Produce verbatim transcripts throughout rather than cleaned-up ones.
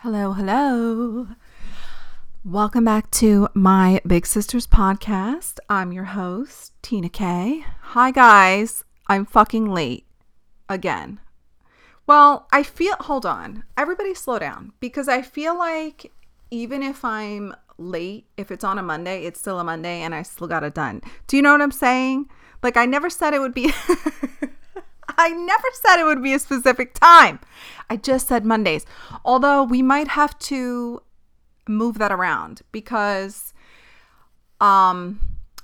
Hello, hello. Welcome back to My Big Sisters Podcast. I'm your host, Tina Kay. Hi, guys. I'm fucking late again. Well, I feel... Hold on. Everybody slow down. Because I feel like even if I'm late, if it's on a Monday, it's still a Monday and I still got it done. Do you know what I'm saying? Like, I never said it would be... I never said it would be a specific time. I just said Mondays. Although we might have to move that around because, um,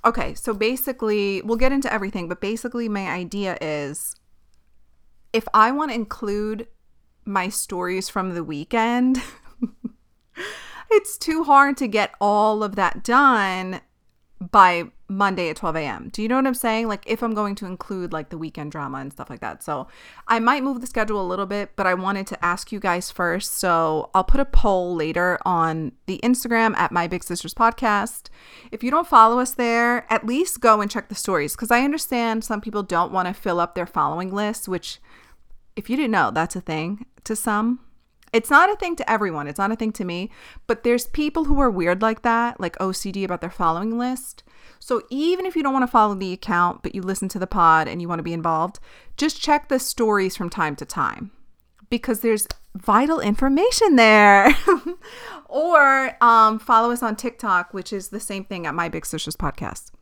okay, so basically we'll get into everything, but basically my idea is if I want to include my stories from the weekend, it's too hard to get all of that done by Monday at twelve a.m. Do you know what I'm saying? Like if I'm going to include like the weekend drama and stuff like that. So I might move the schedule a little bit, but I wanted to ask you guys first. So I'll put a poll later on the Instagram at My Big Sisters Podcast. If you don't follow us there, at least go and check the stories. Because I understand some people don't want to fill up their following list, which if you didn't know, that's a thing to some. It's not a thing to everyone. It's not a thing to me. But there's people who are weird like that, like O C D about their following list. So even if you don't want to follow the account, but you listen to the pod and you want to be involved, just check the stories from time to time because there's vital information there. Or um, follow us on TikTok, which is the same thing at My Big Sisters Podcast.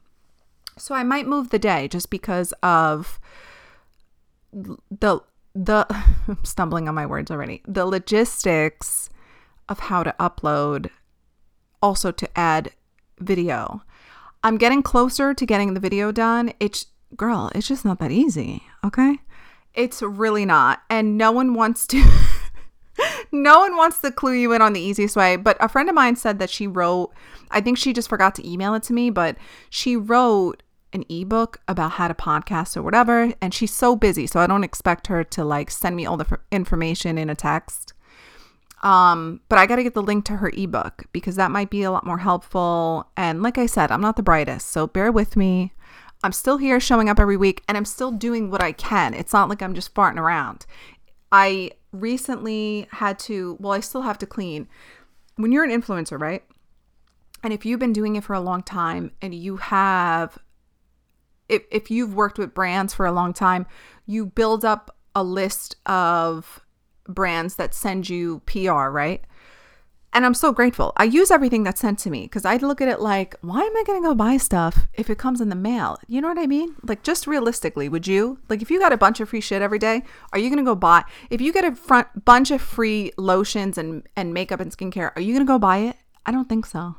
So I might move the day just because of the... The I'm stumbling on my words already. The logistics of how to upload, also to add video. I'm getting closer to getting the video done. It's girl, it's just not that easy, okay? It's really not. And no one wants to no one wants to clue you in on the easiest way, but a friend of mine said that she wrote, I think she just forgot to email it to me, but she wrote an ebook about how to podcast or whatever, and she's so busy, so I don't expect her to like send me all the f- information in a text. Um, but I got to get the link to her ebook because that might be a lot more helpful. And like I said, I'm not the brightest, so bear with me. I'm still here showing up every week, and I'm still doing what I can. It's not like I'm just farting around. I recently had to, well, I still have to clean. When you're an influencer, right? And if you've been doing it for a long time and you have If, if you've worked with brands for a long time, you build up a list of brands that send you P R, right? And I'm so grateful. I use everything that's sent to me because I look at it like, why am I going to go buy stuff if it comes in the mail? You know what I mean? Like just realistically, would you? Like if you got a bunch of free shit every day, are you going to go buy? If you get a front bunch of free lotions and, and makeup and skincare, are you going to go buy it? I don't think so.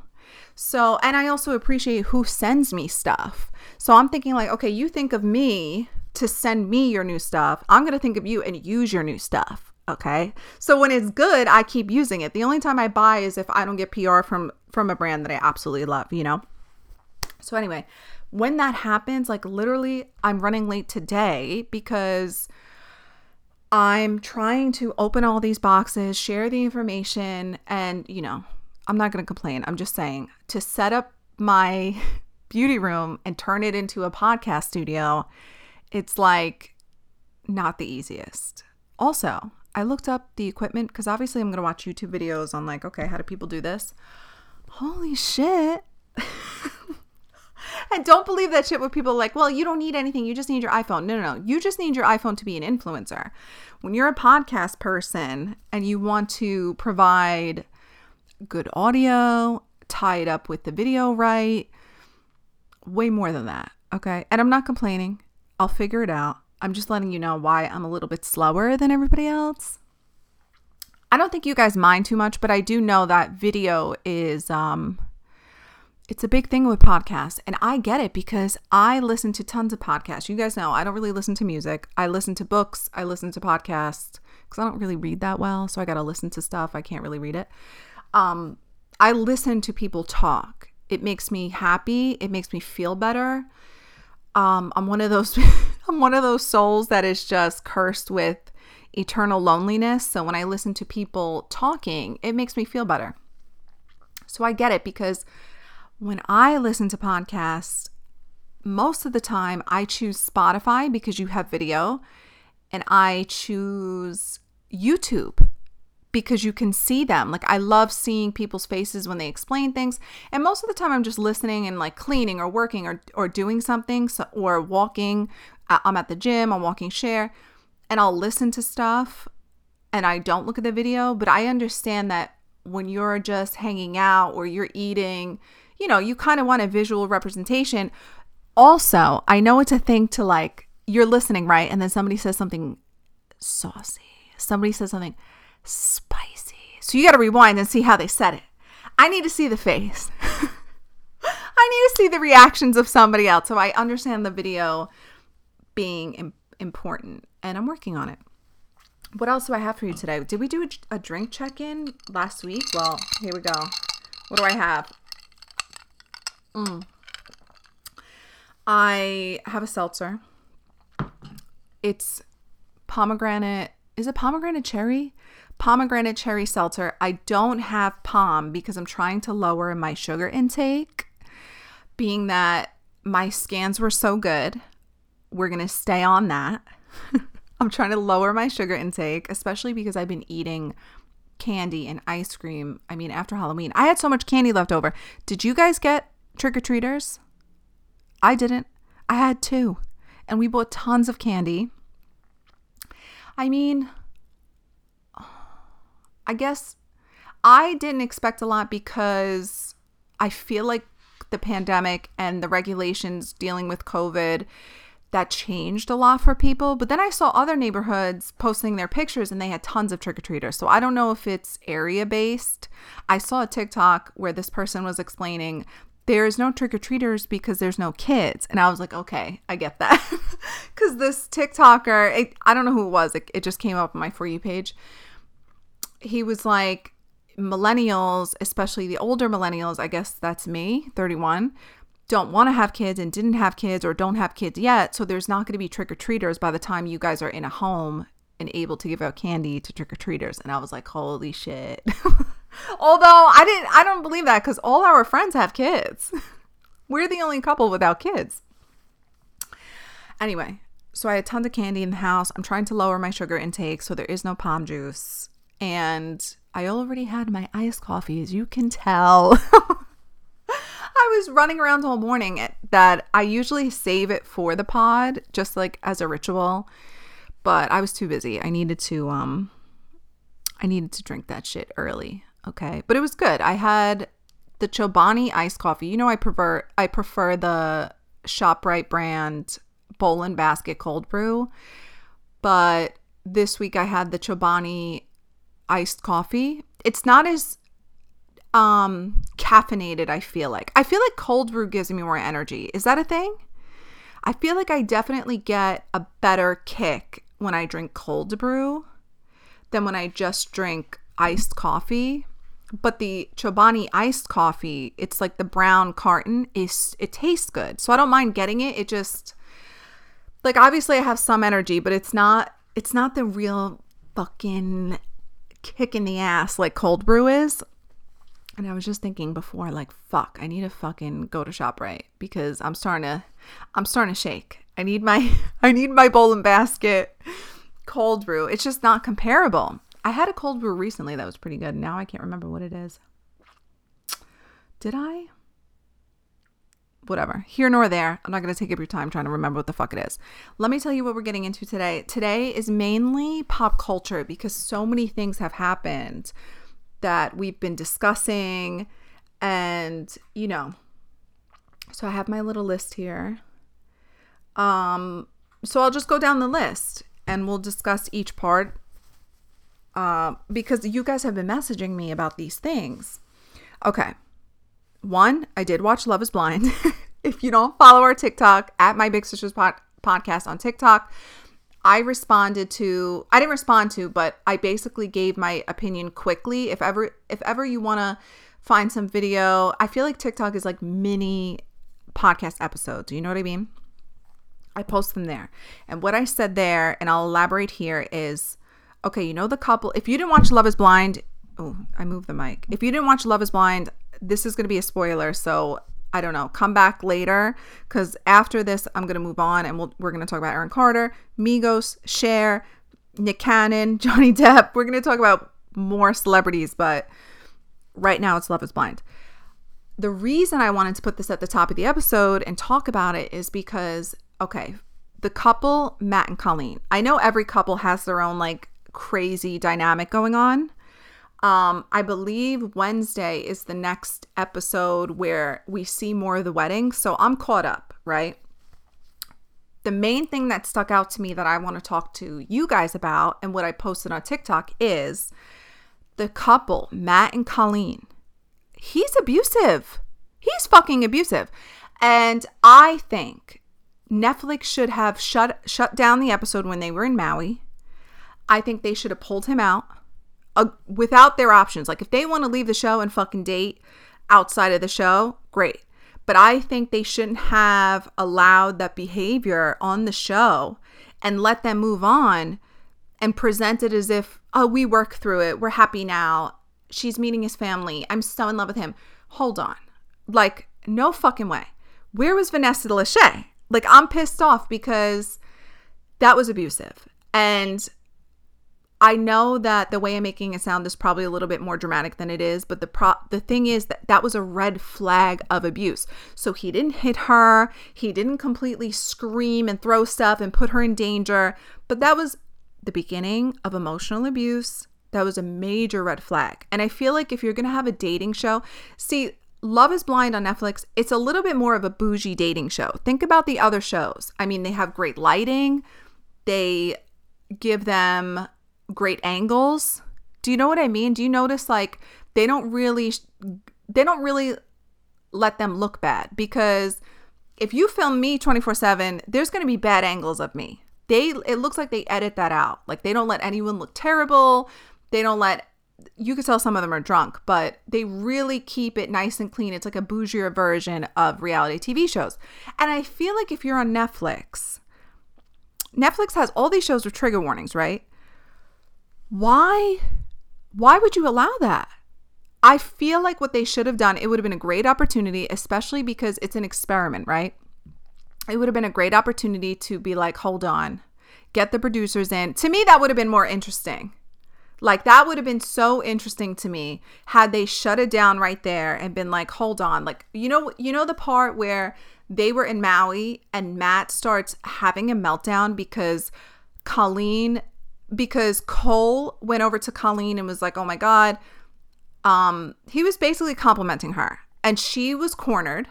So, and I also appreciate who sends me stuff. So I'm thinking like, okay, you think of me to send me your new stuff. I'm going to think of you and use your new stuff. Okay. So when it's good, I keep using it. The only time I buy is if I don't get P R from, from a brand that I absolutely love, you know? So anyway, when that happens, like literally I'm running late today because I'm trying to open all these boxes, share the information, and you know, I'm not going to complain. I'm just saying to set up my beauty room and turn it into a podcast studio, it's like not the easiest. Also, I looked up the equipment because obviously I'm going to watch YouTube videos on like, okay, how do people do this? Holy shit. And don't believe that shit with people like, well, you don't need anything. You just need your iPhone. No, no, no. You just need your iPhone to be an influencer. When you're a podcast person and you want to provide good audio, tie it up with the video right, way more than that, okay? And I'm not complaining. I'll figure it out. I'm just letting you know why I'm a little bit slower than everybody else. I don't think you guys mind too much, but I do know that video is, um, it's a big thing with podcasts, and I get it because I listen to tons of podcasts. You guys know I don't really listen to music. I listen to books. I listen to podcasts because I don't really read that well, so I got to listen to stuff. I can't really read it. Um, I listen to people talk. It makes me happy. It makes me feel better. Um, I'm one of those, I'm one of those souls that is just cursed with eternal loneliness. So when I listen to people talking, it makes me feel better. So I get it because when I listen to podcasts, most of the time I choose Spotify because you have video, and I choose YouTube because you can see them. Like, I love seeing people's faces when they explain things. And most of the time I'm just listening and like cleaning or working or, or doing something, so, or walking. I'm at the gym, I'm walking Cher, and I'll listen to stuff and I don't look at the video. But I understand that when you're just hanging out or you're eating, you know, you kind of want a visual representation. Also, I know it's a thing to like, you're listening, right? And then somebody says something saucy. Somebody says something spicy. So you got to rewind and see how they said it. I need to see the face. I need to see the reactions of somebody else. So I understand the video being im- important, and I'm working on it. What else do I have for you today? Did we do a, a drink check-in last week? Well, here we go. What do I have? Mm. I have a seltzer. It's pomegranate. Is it pomegranate cherry? Pomegranate cherry seltzer. I don't have palm because I'm trying to lower my sugar intake, being that my scans were so good. We're going to stay on that. I'm trying to lower my sugar intake, especially because I've been eating candy and ice cream. I mean, after Halloween, I had so much candy left over. Did you guys get trick-or-treaters? I didn't. I had two. And we bought tons of candy. I mean, I guess I didn't expect a lot because I feel like the pandemic and the regulations dealing with COVID, that changed a lot for people. But then I saw other neighborhoods posting their pictures and they had tons of trick-or-treaters. So I don't know if it's area-based. I saw a TikTok where this person was explaining there's no trick-or-treaters because there's no kids. And I was like, okay, I get that. Because this TikToker, it, I don't know who it was. It, it just came up on my For You page. He was like, millennials, especially the older millennials, I guess that's me, thirty-one, don't want to have kids and didn't have kids or don't have kids yet. So there's not going to be trick-or-treaters by the time you guys are in a home and able to give out candy to trick-or-treaters. And I was like, holy shit. Although I didn't, I don't believe that because all our friends have kids. We're the only couple without kids. Anyway, so I had tons of candy in the house. I'm trying to lower my sugar intake so there is no palm juice. And I already had my iced coffee, as you can tell. I was running around all morning at that. I usually save it for the pod just like as a ritual, but I was too busy. I needed to, um, I needed to drink that shit early. Okay. But it was good. I had the Chobani iced coffee. You know, I prefer, I prefer the ShopRite brand Bowl and Basket cold brew, but this week I had the Chobani iced coffee. It's not as Um, caffeinated, I feel like. I feel like cold brew gives me more energy. Is that a thing? I feel like I definitely get a better kick when I drink cold brew than when I just drink iced coffee. But the Chobani iced coffee, it's like the brown carton, is it tastes good. So I don't mind getting it. It just, like, obviously I have some energy, but it's not, it's not the real fucking kick in the ass like cold brew is. And I was just thinking before, like, fuck, I need to fucking go to ShopRite because I'm starting to, I'm starting to shake. I need my, I need my Bowl and Basket cold brew. It's just not comparable. I had a cold brew recently that was pretty good. Now I can't remember what it is. Did I? Whatever. Here nor there. I'm not going to take up your time trying to remember what the fuck it is. Let me tell you what we're getting into today. Today is mainly pop culture because so many things have happened that we've been discussing, and you know, so I have my little list here. Um, so I'll just go down the list and we'll discuss each part uh, because you guys have been messaging me about these things. Okay. One, I did watch Love is Blind. If you don't follow our TikTok at My Big Sisters pod- Podcast on TikTok, I responded to, I didn't respond to, but I basically gave my opinion quickly. If ever, if ever you want to find some video, I feel like TikTok is like mini podcast episodes. Do you know what I mean? I post them there. And what I said there, and I'll elaborate here is, okay, you know, the couple, if you didn't watch Love is Blind, oh, I moved the mic. If you didn't watch Love is Blind, this is going to be a spoiler. So I don't know, come back later, because after this, I'm going to move on and we'll, we're going to talk about Aaron Carter, Migos, Cher, Nick Cannon, Johnny Depp. We're going to talk about more celebrities, but right now it's Love is Blind. The reason I wanted to put this at the top of the episode and talk about it is because, okay, the couple, Matt and Colleen, I know every couple has their own like crazy dynamic going on. Um, I believe Wednesday is the next episode where we see more of the wedding. So I'm caught up, right? The main thing that stuck out to me that I want to talk to you guys about and what I posted on TikTok is the couple, Matt and Colleen. He's abusive. He's fucking abusive. And I think Netflix should have shut shut down the episode when they were in Maui. I think they should have pulled him out. Uh, without their options. Like if they want to leave the show and fucking date outside of the show, great. But I think they shouldn't have allowed that behavior on the show and let them move on and present it as if, oh, we work through it. We're happy now. She's meeting his family. I'm so in love with him. Hold on. Like no fucking way. Where was Vanessa Lachey? Like I'm pissed off because that was abusive. And I know that the way I'm making it sound is probably a little bit more dramatic than it is, but the pro- the thing is that that was a red flag of abuse. So he didn't hit her. He didn't completely scream and throw stuff and put her in danger. But that was the beginning of emotional abuse. That was a major red flag. And I feel like if you're going to have a dating show, see, Love is Blind on Netflix, it's a little bit more of a bougie dating show. Think about the other shows. I mean, they have great lighting. They give them great angles. Do you know what I mean? Do you notice like they don't really they don't really let them look bad? Because if you film me twenty-four seven, there's going to be bad angles of me. They it looks like they edit that out. Like they don't let anyone look terrible. They don't let you can tell some of them are drunk, but they really keep it nice and clean. It's like a bougier version of reality T V shows. And I feel like if you're on Netflix, Netflix has all these shows with trigger warnings, right? Why, why would you allow that? I feel like what they should have done, it would have been a great opportunity, especially because it's an experiment, right? It would have been a great opportunity to be like, hold on, get the producers in. To me, that would have been more interesting. Like that would have been so interesting to me had they shut it down right there and been like, hold on. Like, you know, you know the part where they were in Maui and Matt starts having a meltdown because Colleen... Because Cole went over to Colleen and was like, oh my God. Um, he was basically complimenting her. And she was cornered.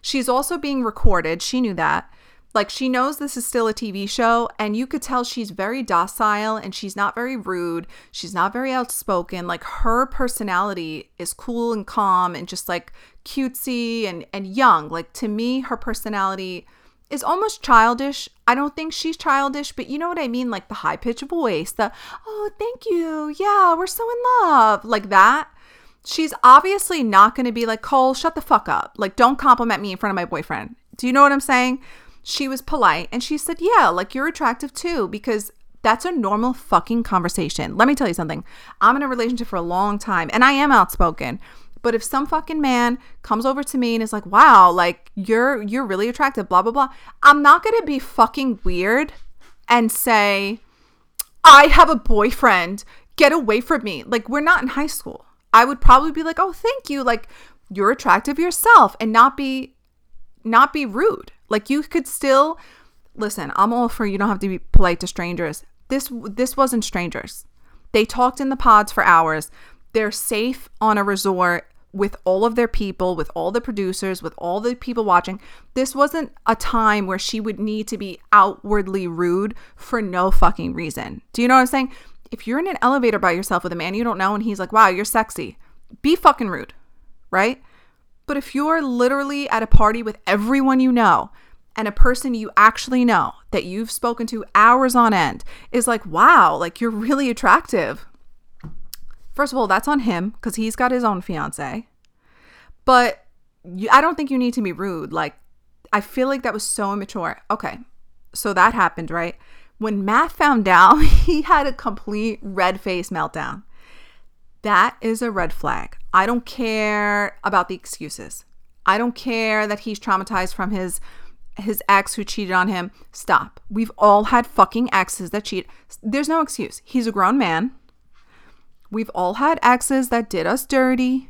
She's also being recorded. She knew that. Like she knows this is still a T V show. And you could tell she's very docile and she's not very rude. She's not very outspoken. Like her personality is cool and calm and just like cutesy and, and young. Like to me, her personality is almost childish. I don't think she's childish, but you know what I mean? Like the high-pitched voice, the, oh, thank you. Yeah, we're so in love. Like that. She's obviously not going to be like, Cole, shut the fuck up. Like, don't compliment me in front of my boyfriend. Do you know what I'm saying? She was polite and she said, yeah, like you're attractive too, because that's a normal fucking conversation. Let me tell you something. I'm in a relationship for a long time and I am outspoken. But if some fucking man comes over to me and is like, wow, like you're you're really attractive, blah, blah, blah. I'm not going to be fucking weird and say, I have a boyfriend. Get away from me. Like we're not in high school. I would probably be like, oh, thank you. Like you're attractive yourself and not be not be rude. Like you could still listen. I'm all for you don't have to be polite to strangers. This this wasn't strangers. They talked in the pods for hours. They're safe on a resort with all of their people, with all the producers, with all the people watching. This wasn't a time where she would need to be outwardly rude for no fucking reason. Do you know what I'm saying? If you're in an elevator by yourself with a man you don't know and he's like, wow, you're sexy, be fucking rude, right? But if you're literally at a party with everyone you know and a person you actually know that you've spoken to hours on end is like, wow, like you're really attractive. First of all, that's on him because he's got his own fiance. But you, I don't think you need to be rude. Like, I feel like that was so immature. Okay, so that happened, right? When Matt found out, he had a complete red face meltdown. That is a red flag. I don't care about the excuses. I don't care that he's traumatized from his his ex who cheated on him. Stop. We've all had fucking exes that cheat. There's no excuse. He's a grown man. We've all had exes that did us dirty,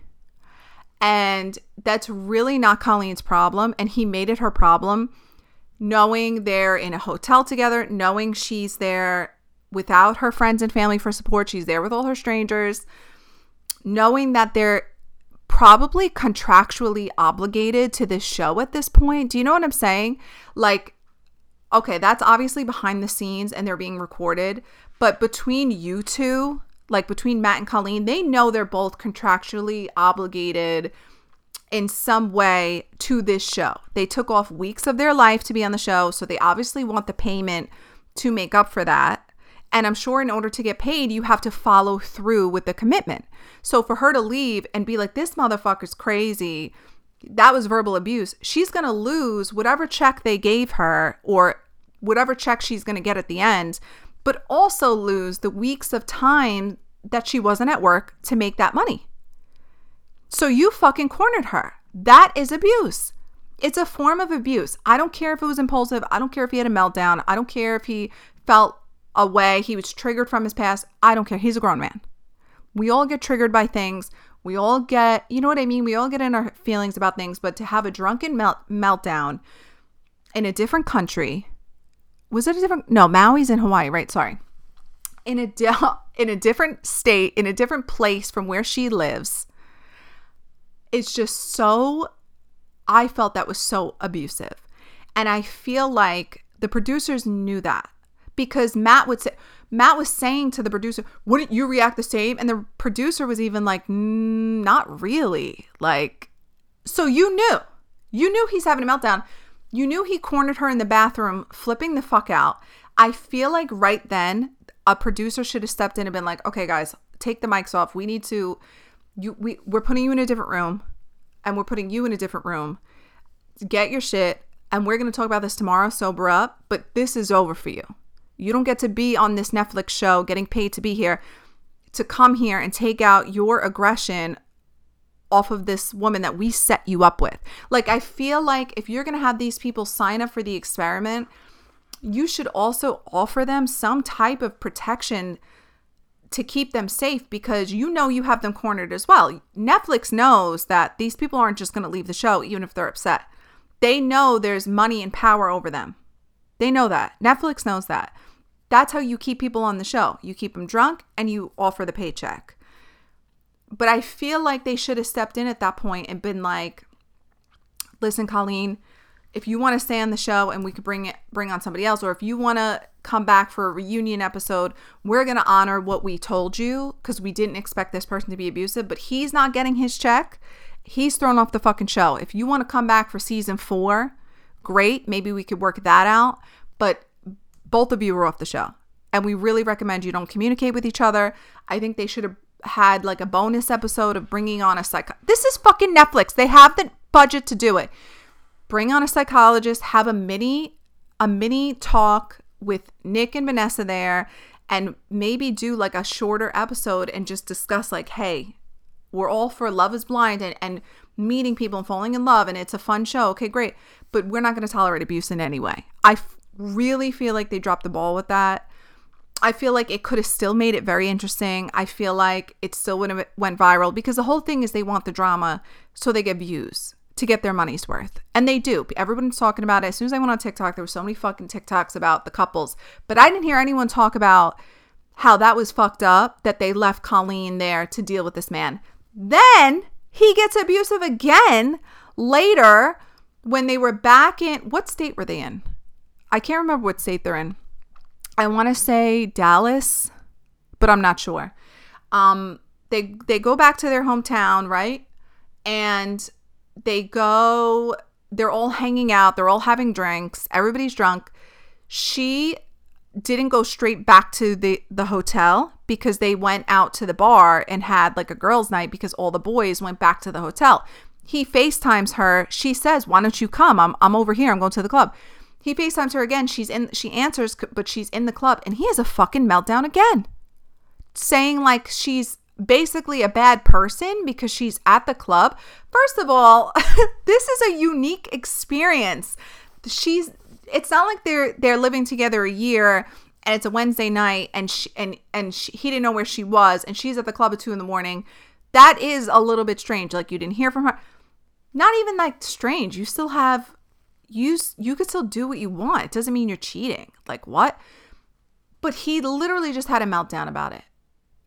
and that's really not Colleen's problem. And he made it her problem, knowing they're in a hotel together, knowing she's there without her friends and family for support. She's there with all her strangers, knowing that they're probably contractually obligated to this show at this point. Do you know what I'm saying? Like, okay, that's obviously behind the scenes and they're being recorded, but between you two, like between Matt and Colleen, they know they're both contractually obligated in some way to this show. They took off weeks of their life to be on the show, so they obviously want the payment to make up for that. And I'm sure in order to get paid, you have to follow through with the commitment. So for her to leave and be like, this motherfucker's crazy, that was verbal abuse, she's going to lose whatever check they gave her or whatever check she's going to get at the end, but also lose the weeks of time that she wasn't at work to make that money. So you fucking cornered her. That is abuse. It's a form of abuse. I don't care if it was impulsive. I don't care if he had a meltdown. I don't care if he felt a way he was triggered from his past. I don't care. He's a grown man. We all get triggered by things. We all get, you know what I mean? We all get in our feelings about things, but to have a drunken melt, meltdown in a different country, was it a different, no, Maui's in Hawaii, right? Sorry. In a, di- in a different state, in a different place from where she lives. It's just so, I felt that was so abusive. And I feel like the producers knew that, because Matt would say, Matt was saying to the producer, wouldn't you react the same? And the producer was even like, not really. Like, so you knew. You knew he's having a meltdown. You knew he cornered her in the bathroom, flipping the fuck out. I feel like right then, a producer should have stepped in and been like, okay, guys, take the mics off. We need to, you, we, we're putting you in a different room, and we're putting you in a different room. Get your shit, and we're going to talk about this tomorrow, sober up, but this is over for you. You don't get to be on this Netflix show getting paid to be here, to come here and take out your aggression off of this woman that we set you up with. Like, I feel like if you're going to have these people sign up for the experiment, you should also offer them some type of protection to keep them safe, because you know you have them cornered as well. Netflix knows that these people aren't just going to leave the show even if they're upset. They know there's money and power over them. They know that. Netflix knows that. That's how you keep people on the show. You keep them drunk and you offer the paycheck. But I feel like they should have stepped in at that point and been like, listen, Colleen, if you want to stay on the show and we could bring it, bring on somebody else, or if you want to come back for a reunion episode, we're going to honor what we told you, because we didn't expect this person to be abusive, but he's not getting his check. He's thrown off the fucking show. If you want to come back for season four, great. Maybe we could work that out. But both of you were off the show, and we really recommend you don't communicate with each other. I think they should have had like a bonus episode of bringing on a psych. This is fucking Netflix. They have the budget to do it. Bring on a psychologist, have a mini, a mini talk with Nick and Vanessa there, and maybe do like a shorter episode and just discuss like, hey, we're all for Love is Blind and, and meeting people and falling in love, and it's a fun show. Okay, great. But we're not going to tolerate abuse in any way. I f- really feel like they dropped the ball with that. I feel like it could have still made it very interesting. I feel like it still would have went viral, because the whole thing is they want the drama so they get views to get their money's worth. And they do. Everyone's talking about it. As soon as I went on TikTok, there were so many fucking TikToks about the couples. But I didn't hear anyone talk about how that was fucked up, that they left Colleen there to deal with this man. Then he gets abusive again later when they were back in, what state were they in? I can't remember what state they're in. I want to say Dallas, but I'm not sure. Um, they they go back to their hometown, right? And they go, they're all hanging out. They're all having drinks. Everybody's drunk. She didn't go straight back to the, the hotel, because they went out to the bar and had like a girls' night, because all the boys went back to the hotel. He FaceTimes her. She says, why don't you come? I'm I'm over here. I'm going to the club. He FaceTimes her again. She's in, she answers, but she's in the club, and he has a fucking meltdown again, saying like she's basically a bad person because she's at the club. First of all, this is a unique experience. She's, it's not like they're, they're living together a year and it's a Wednesday night, and she, and and she, he didn't know where she was, and she's at the club at two in the morning. That is a little bit strange. Like, you didn't hear from her. Not even like strange. You still have, you you could still do what you want. It doesn't mean you're cheating. Like, what? But he literally just had a meltdown about it.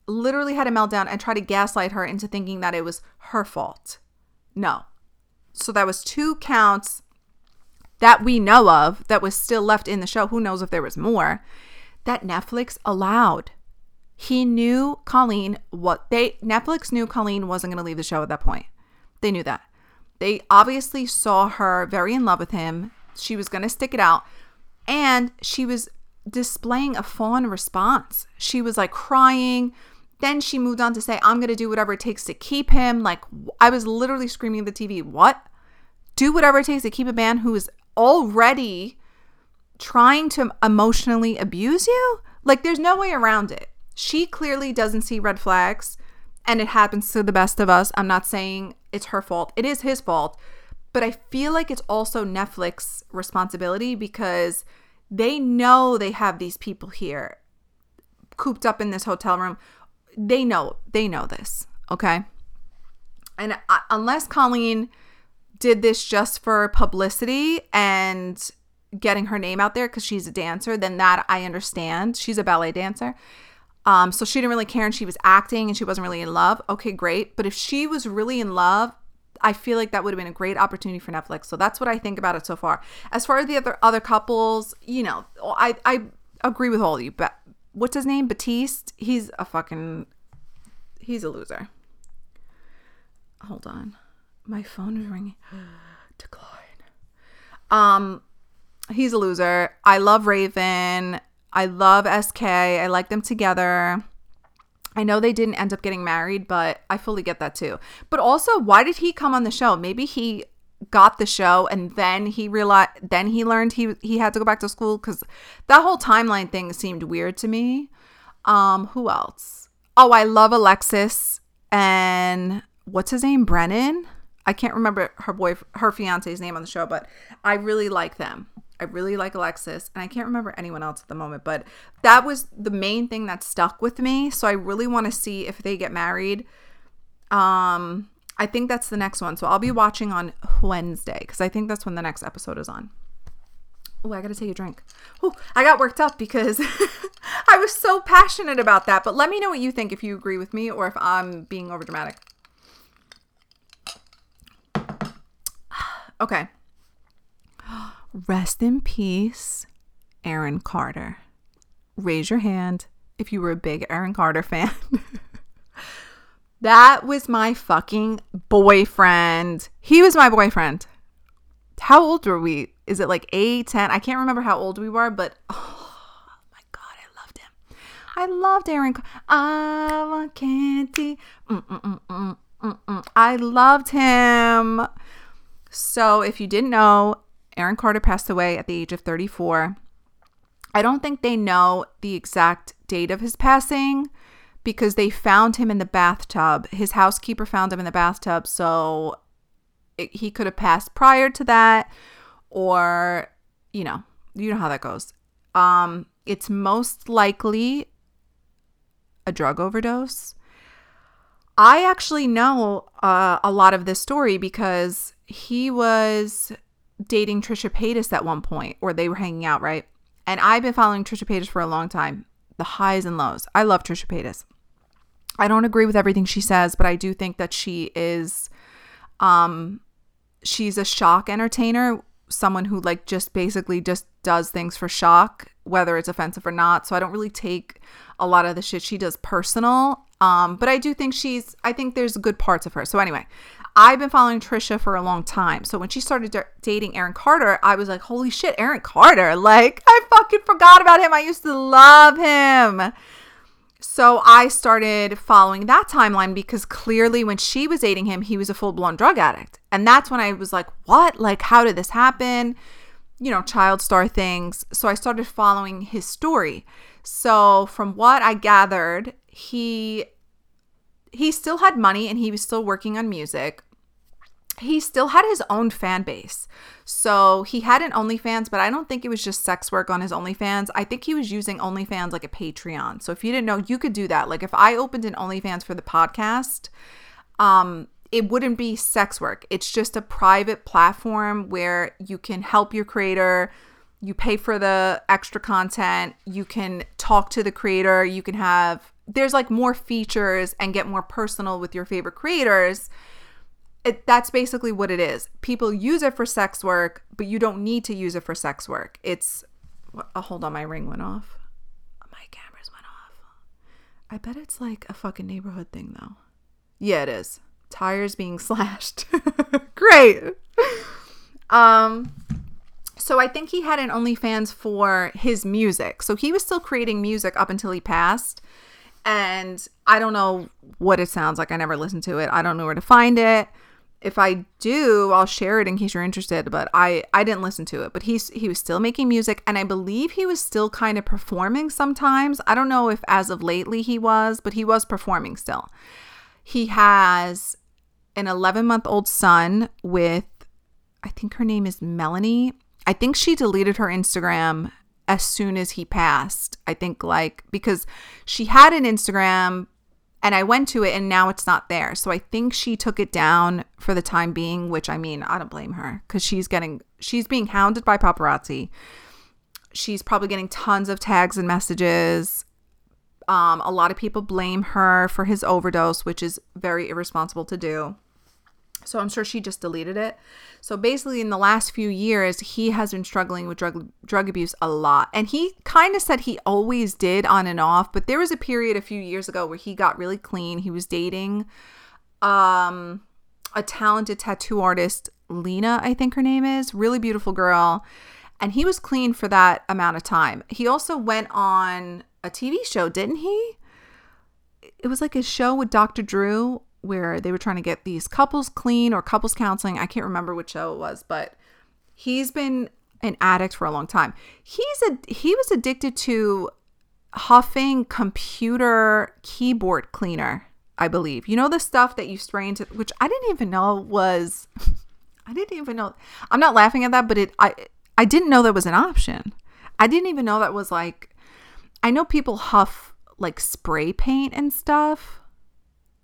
Literally had a meltdown and tried to gaslight her into thinking that it was her fault. No. So that was two counts that we know of that was still left in the show. Who knows if there was more that Netflix allowed. He knew Colleen, what they, Netflix knew Colleen wasn't going to leave the show at that point. They knew that. They obviously saw her very in love with him. She was going to stick it out. And she was displaying a fawn response. She was like crying. Then she moved on to say, I'm going to do whatever it takes to keep him. Like, I was literally screaming at the T V, what? Do whatever it takes to keep a man who is already trying to emotionally abuse you? Like, there's no way around it. She clearly doesn't see red flags, and it happens to the best of us. I'm not saying it's her fault. It is his fault. But I feel like it's also Netflix's responsibility, because they know they have these people here cooped up in this hotel room. They know. They know this. Okay? And I, unless Colleen did this just for publicity and getting her name out there because she's a dancer, then that I understand. She's a ballet dancer. Um, so she didn't really care, and she was acting, and she wasn't really in love. Okay, great. But if she was really in love, I feel like that would have been a great opportunity for Netflix. So that's what I think about it so far. As far as the other other couples, you know, I, I agree with all of you. But what's his name? Baptiste? He's a fucking, he's a loser. Hold on. My phone is ringing. Decline. Um, he's a loser. I love Raven. I love S K. I like them together. I know they didn't end up getting married, but I fully get that too. But also, why did he come on the show? Maybe he got the show and then he realized, then he learned he he had to go back to school, because that whole timeline thing seemed weird to me. Um, who else? Oh, I love Alexis and what's his name? Brennan? I can't remember her boy, her fiance's name on the show, but I really like them. I really like Alexis, and I can't remember anyone else at the moment, but that was the main thing that stuck with me. So I really want to see if they get married. Um, I think that's the next one. So I'll be watching on Wednesday, because I think that's when the next episode is on. Oh, I got to take a drink. Oh, I got worked up because I was so passionate about that. But let me know what you think, if you agree with me or if I'm being overdramatic. Okay. Rest in peace, Aaron Carter. Raise your hand if you were a big Aaron Carter fan. That was my fucking boyfriend. He was my boyfriend. How old were we? Is it like eight, ten? I can't remember how old we were, but oh my God, I loved him. I loved Aaron. I want candy. Mm-mm-mm-mm-mm-mm. I loved him. So if you didn't know, Aaron Carter passed away at the age of thirty-four. I don't think they know the exact date of his passing, because they found him in the bathtub. His housekeeper found him in the bathtub, so it, he could have passed prior to that, or, you know, you know how that goes. Um, it's most likely a drug overdose. I actually know uh, a lot of this story because he was dating Trisha Paytas at one point, or they were hanging out, right? And I've been following Trisha Paytas for a long time. The highs and lows. I love Trisha Paytas. I don't agree with everything she says, but I do think that she is, um, she's a shock entertainer, someone who like just basically just does things for shock, whether it's offensive or not. So I don't really take a lot of the shit she does personal. Um, but I do think she's, I think there's good parts of her. So anyway, I've been following Trisha for a long time. So when she started d- dating Aaron Carter, I was like, holy shit, Aaron Carter. Like, I fucking forgot about him. I used to love him. So I started following that timeline, because clearly when she was dating him, he was a full-blown drug addict. And that's when I was like, what? Like, how did this happen? You know, child star things. So I started following his story. So from what I gathered, he... he still had money and he was still working on music. he still had his own fan base. So he had an OnlyFans, but I don't think it was just sex work on his OnlyFans. I think he was using OnlyFans like a Patreon. So if you didn't know, you could do that. Like if I opened an OnlyFans for the podcast, um, it wouldn't be sex work. It's just a private platform where you can help your creator. You pay for the extra content. You can talk to the creator. You can have, there's like more features and get more personal with your favorite creators. It, that's basically what it is. People use it for sex work, but you don't need to use it for sex work. It's, oh, hold on, my ring went off. My cameras went off. I bet it's like a fucking neighborhood thing though. Yeah, it is. Tires being slashed. Great. Um, so I think he had an OnlyFans for his music. So he was still creating music up until he passed. And I don't know what it sounds like. I never listened to it. I don't know where to find it. If I do, I'll share it in case you're interested. But I, I didn't listen to it. But he's, he was still making music. And I believe he was still kind of performing sometimes. I don't know if as of lately he was, but he was performing still. He has an eleven-month-old son with, I think her name is Melanie. I think she deleted her Instagram as soon as he passed. I think like, because she had an Instagram and I went to it and now it's not there. So I think she took it down for the time being, which I mean, I don't blame her because she's getting, she's being hounded by paparazzi. She's probably getting tons of tags and messages. Um, a lot of people blame her for his overdose, which is very irresponsible to do. So I'm sure she just deleted it. So basically in the last few years, he has been struggling with drug drug abuse a lot. And he kind of said he always did on and off. But there was a period a few years ago where he got really clean. He was dating um, a talented tattoo artist, Lena, I think her name is. Really beautiful girl. And he was clean for that amount of time. He also went on a T V show, didn't he? It was like a show with Doctor Drew where they were trying to get these couples clean or couples counseling. I can't remember which show it was, but he's been an addict for a long time. He's a, he was addicted to huffing computer keyboard cleaner, I believe. You know, the stuff that you spray into, which I didn't even know was, I didn't even know. I'm not laughing at that, but it, I, I didn't know that was an option. I didn't even know that was like, I know people huff like spray paint and stuff,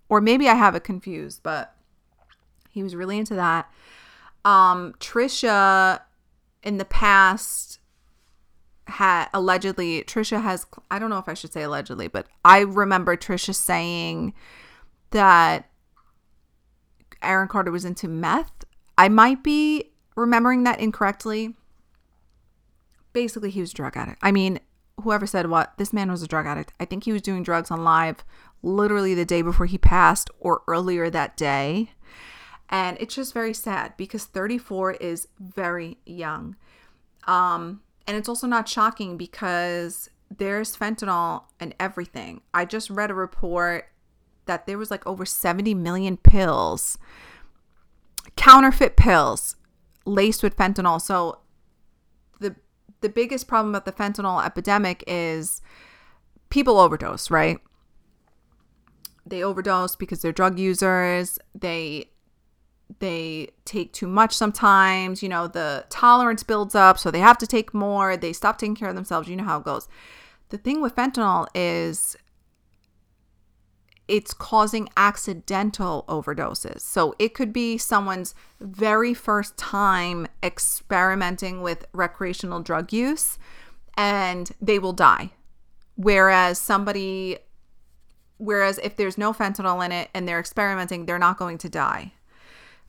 or maybe I have it confused, but he was really into that. Um, Trisha in the past had allegedly, Trisha has, I don't know if I should say allegedly, but I remember Trisha saying that Aaron Carter was into meth. I might be remembering that incorrectly. Basically, he was a drug addict. I mean, whoever said what, this man was a drug addict. I think he was doing drugs on live literally the day before he passed or earlier that day. And it's just very sad because thirty-four is very young. Um, and it's also not shocking because there's fentanyl in everything. I just read a report that there was like over seventy million pills, counterfeit pills laced with fentanyl. So the The biggest problem with the fentanyl epidemic is people overdose, right? They overdose because they're drug users. They they take too much sometimes. You know, the tolerance builds up, so they have to take more. They stop taking care of themselves. You know how it goes. The thing with fentanyl is it's causing accidental overdoses. So it could be someone's very first time experimenting with recreational drug use and they will die. Whereas somebody, whereas if there's no fentanyl in it and they're experimenting, they're not going to die.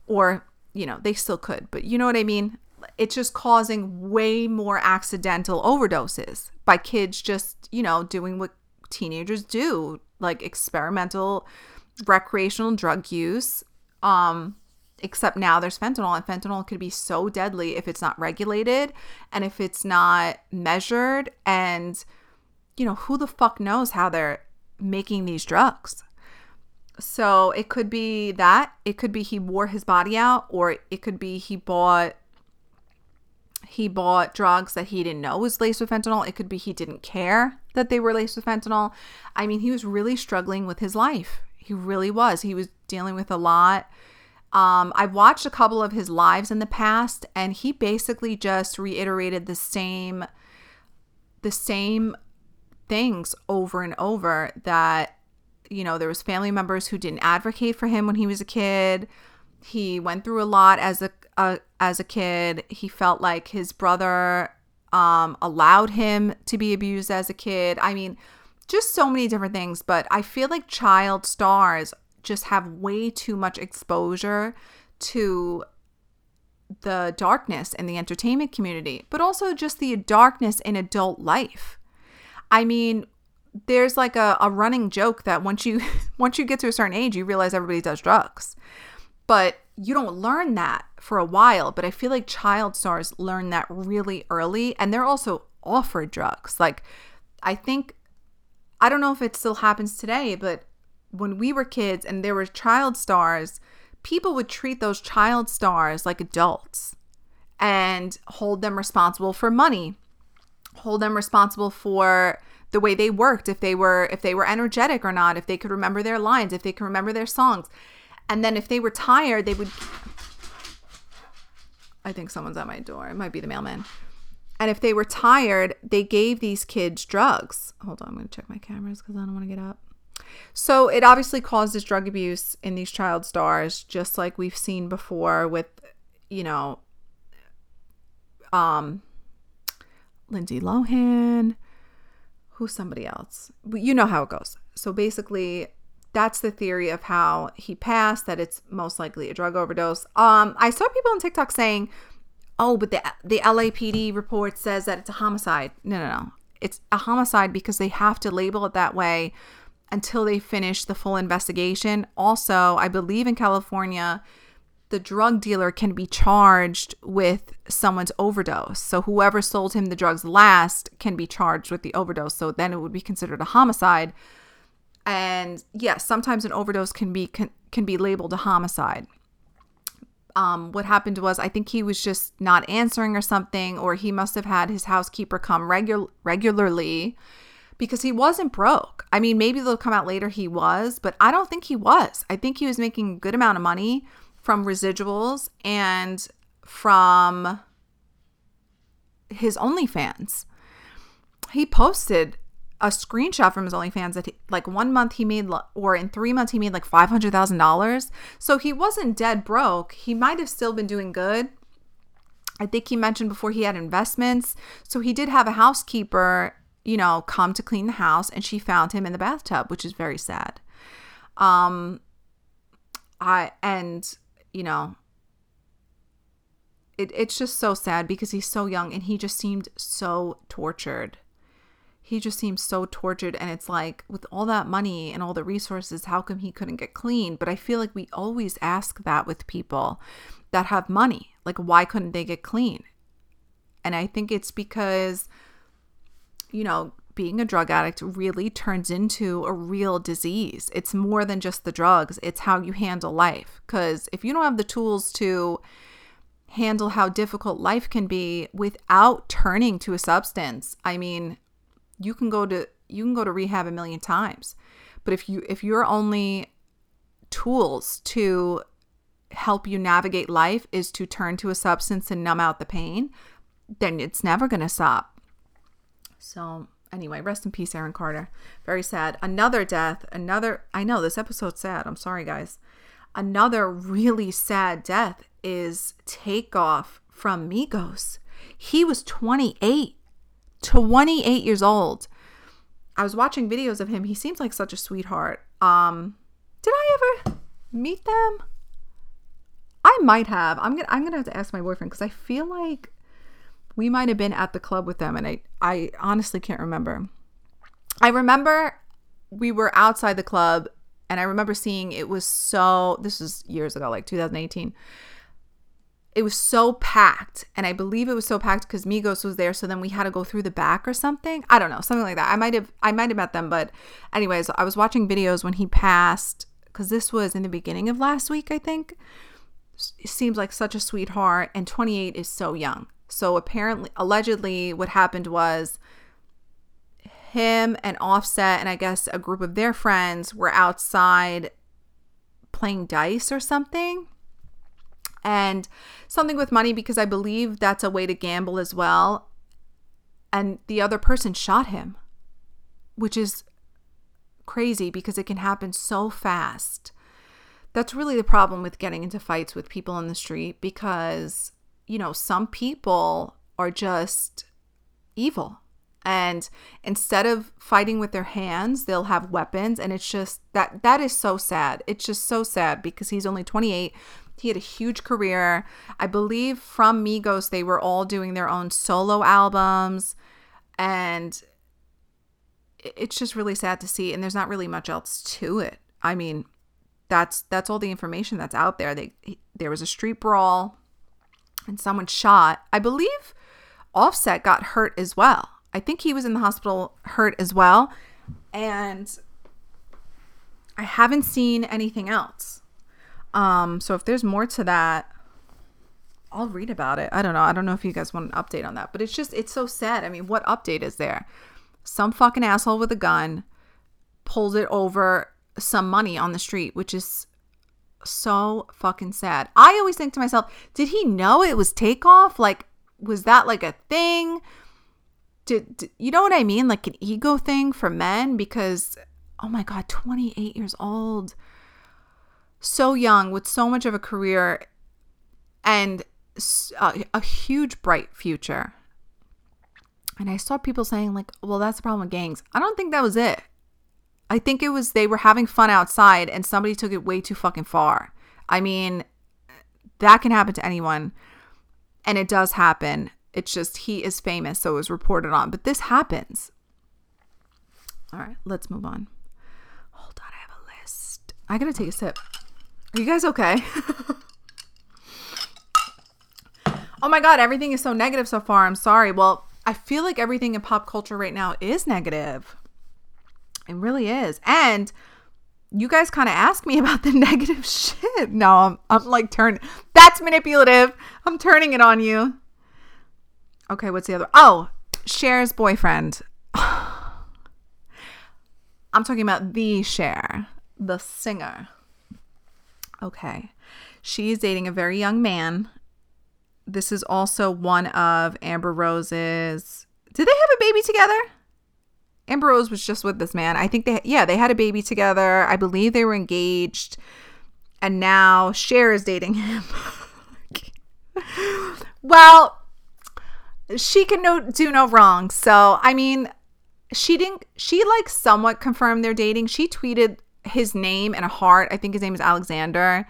Or, you know, they still could, but you know what I mean? It's just causing way more accidental overdoses by kids just, you know, doing what teenagers do, like experimental recreational drug use, um, except now there's fentanyl, and fentanyl could be so deadly if it's not regulated and if it's not measured, and you know, who the fuck knows how they're making these drugs. So it could be that, it could be he wore his body out, or it could be he bought He bought drugs that he didn't know was laced with fentanyl. It could be he didn't care that they were laced with fentanyl. I mean, he was really struggling with his life. He really was. He was dealing with a lot. Um, I've watched a couple of his lives in the past, and he basically just reiterated the same, the same things over and over. That, you know, there was family members who didn't advocate for him when he was a kid. He went through a lot as a uh, as a kid. He felt like his brother um, allowed him to be abused as a kid. I mean, just so many different things. But I feel like child stars just have way too much exposure to the darkness in the entertainment community, but also just the darkness in adult life. I mean, there's like a, a running joke that once you once you get to a certain age, you realize everybody does drugs, but you don't learn that for a while. But I feel like child stars learn that really early, and they're also offered drugs. Like, I think, I don't know if it still happens today, but when we were kids and there were child stars, people would treat those child stars like adults and hold them responsible for money, hold them responsible for the way they worked, if they were if they were energetic or not, if they could remember their lines, if they could remember their songs. And then if they were tired, they would... I think someone's at my door. It might be the mailman. And if they were tired, they gave these kids drugs. Hold on, I'm going to check my cameras because I don't want to get up. So it obviously causes drug abuse in these child stars, just like we've seen before with, you know, um, Lindsay Lohan, who's somebody else. You know how it goes. So basically, that's the theory of how he passed, that it's most likely a drug overdose. Um, I saw people on TikTok saying, oh, but the the L A P D report says that it's a homicide. No, no, no. It's a homicide because they have to label it that way until they finish the full investigation. Also, I believe in California, the drug dealer can be charged with someone's overdose. So whoever sold him the drugs last can be charged with the overdose. So then it would be considered a homicide. And yes, sometimes an overdose can be can, can be labeled a homicide. Um, what happened was, I think he was just not answering or something, or he must have had his housekeeper come regu- regularly because he wasn't broke. I mean, maybe they'll come out later he was, but I don't think he was. I think he was making a good amount of money from residuals and from his OnlyFans. He posted a screenshot from his OnlyFans that he, like one month he made, or in three months he made like five hundred thousand dollars. So he wasn't dead broke. He might have still been doing good. I think he mentioned before he had investments. So he did have a housekeeper, you know, come to clean the house, and she found him in the bathtub, which is very sad. Um, I, and you know, it, it's just so sad because he's so young and he just seemed so tortured. He just seems so tortured. And it's like, with all that money and all the resources, how come he couldn't get clean? But I feel like we always ask that with people that have money, like, why couldn't they get clean? And I think it's because, you know, being a drug addict really turns into a real disease. It's more than just the drugs. It's how you handle life. Because if you don't have the tools to handle how difficult life can be without turning to a substance, I mean, you can go to you can go to rehab a million times. But if you if your only tools to help you navigate life is to turn to a substance and numb out the pain, then it's never going to stop. So anyway, rest in peace, Aaron Carter. Very sad. Another death, another, I know this episode's sad. I'm sorry, guys. Another really sad death is Takeoff from Migos. He was twenty-eight, twenty-eight years old. I was watching videos of him. He seems like such a sweetheart. Um, did I ever meet them? I might have. I'm going to, I'm going to have to ask my boyfriend, because I feel like we might have been at the club with them, and I, I honestly can't remember. I remember we were outside the club, and I remember seeing, it was so, this was years ago, like two thousand eighteen. It was so packed, and I believe it was so packed because Migos was there, so then we had to go through the back or something. I don't know, something like that. I might have I might have met them, but anyways, I was watching videos when he passed, because this was in the beginning of last week, I think. It seems like such a sweetheart, and twenty-eight is so young. So apparently, allegedly, what happened was him and Offset and I guess a group of their friends were outside playing dice or something. and something with money because I believe that's a way to gamble as well. And the other person shot him, which is crazy because it can happen so fast. That's really the problem with getting into fights with people on the street because, you know, some people are just evil. And instead of fighting with their hands, they'll have weapons. And it's just that that is so sad. It's just so sad because he's only twenty-eight. He had a huge career. I believe from Migos, they were all doing their own solo albums. And it's just really sad to see. And there's not really much else to it. I mean, that's that's all the information that's out there. They, there was a street brawl and someone shot. I believe Offset got hurt as well. I think he was in the hospital hurt as well. And I haven't seen anything else. Um, so if there's more to that, I'll read about it. I don't know. I don't know if you guys want an update on that. But it's just, it's so sad. I mean, what update is there? Some fucking asshole with a gun pulled it over some money on the street, which is so fucking sad. I always think to myself, did he know it was Takeoff? Like, was that like a thing? Did, did, you know what I mean? Like an ego thing for men because, oh my God, twenty-eight years old. So young with so much of a career and a, a huge bright future. And I saw people saying like, well, that's the problem with gangs. I don't think that was it. I think it was they were having fun outside and somebody took it way too fucking far. I mean, that can happen to anyone. And it does happen. It's just he is famous, so it was reported on. But this happens. All right, let's move on. Hold on, I have a list. I gotta take a sip. Are you guys okay? Oh my God, everything is so negative so far. I'm sorry. Well, I feel like everything in pop culture right now is negative. It really is. And you guys kind of ask me about the negative shit. No, I'm, I'm like turn. That's manipulative. I'm turning it on you. Okay, what's the other? Oh, Cher's boyfriend. I'm talking about the Cher, the singer. Okay. She is dating a very young man. This is also one of Amber Rose's. Did they have a baby together? Amber Rose was just with this man. I think they, yeah, they had a baby together. I believe they were engaged. And now Cher is dating him. Well, she can no, do no wrong. So, I mean, she didn't, she like somewhat confirmed their dating. She tweeted his name and a heart. I think his name is Alexander.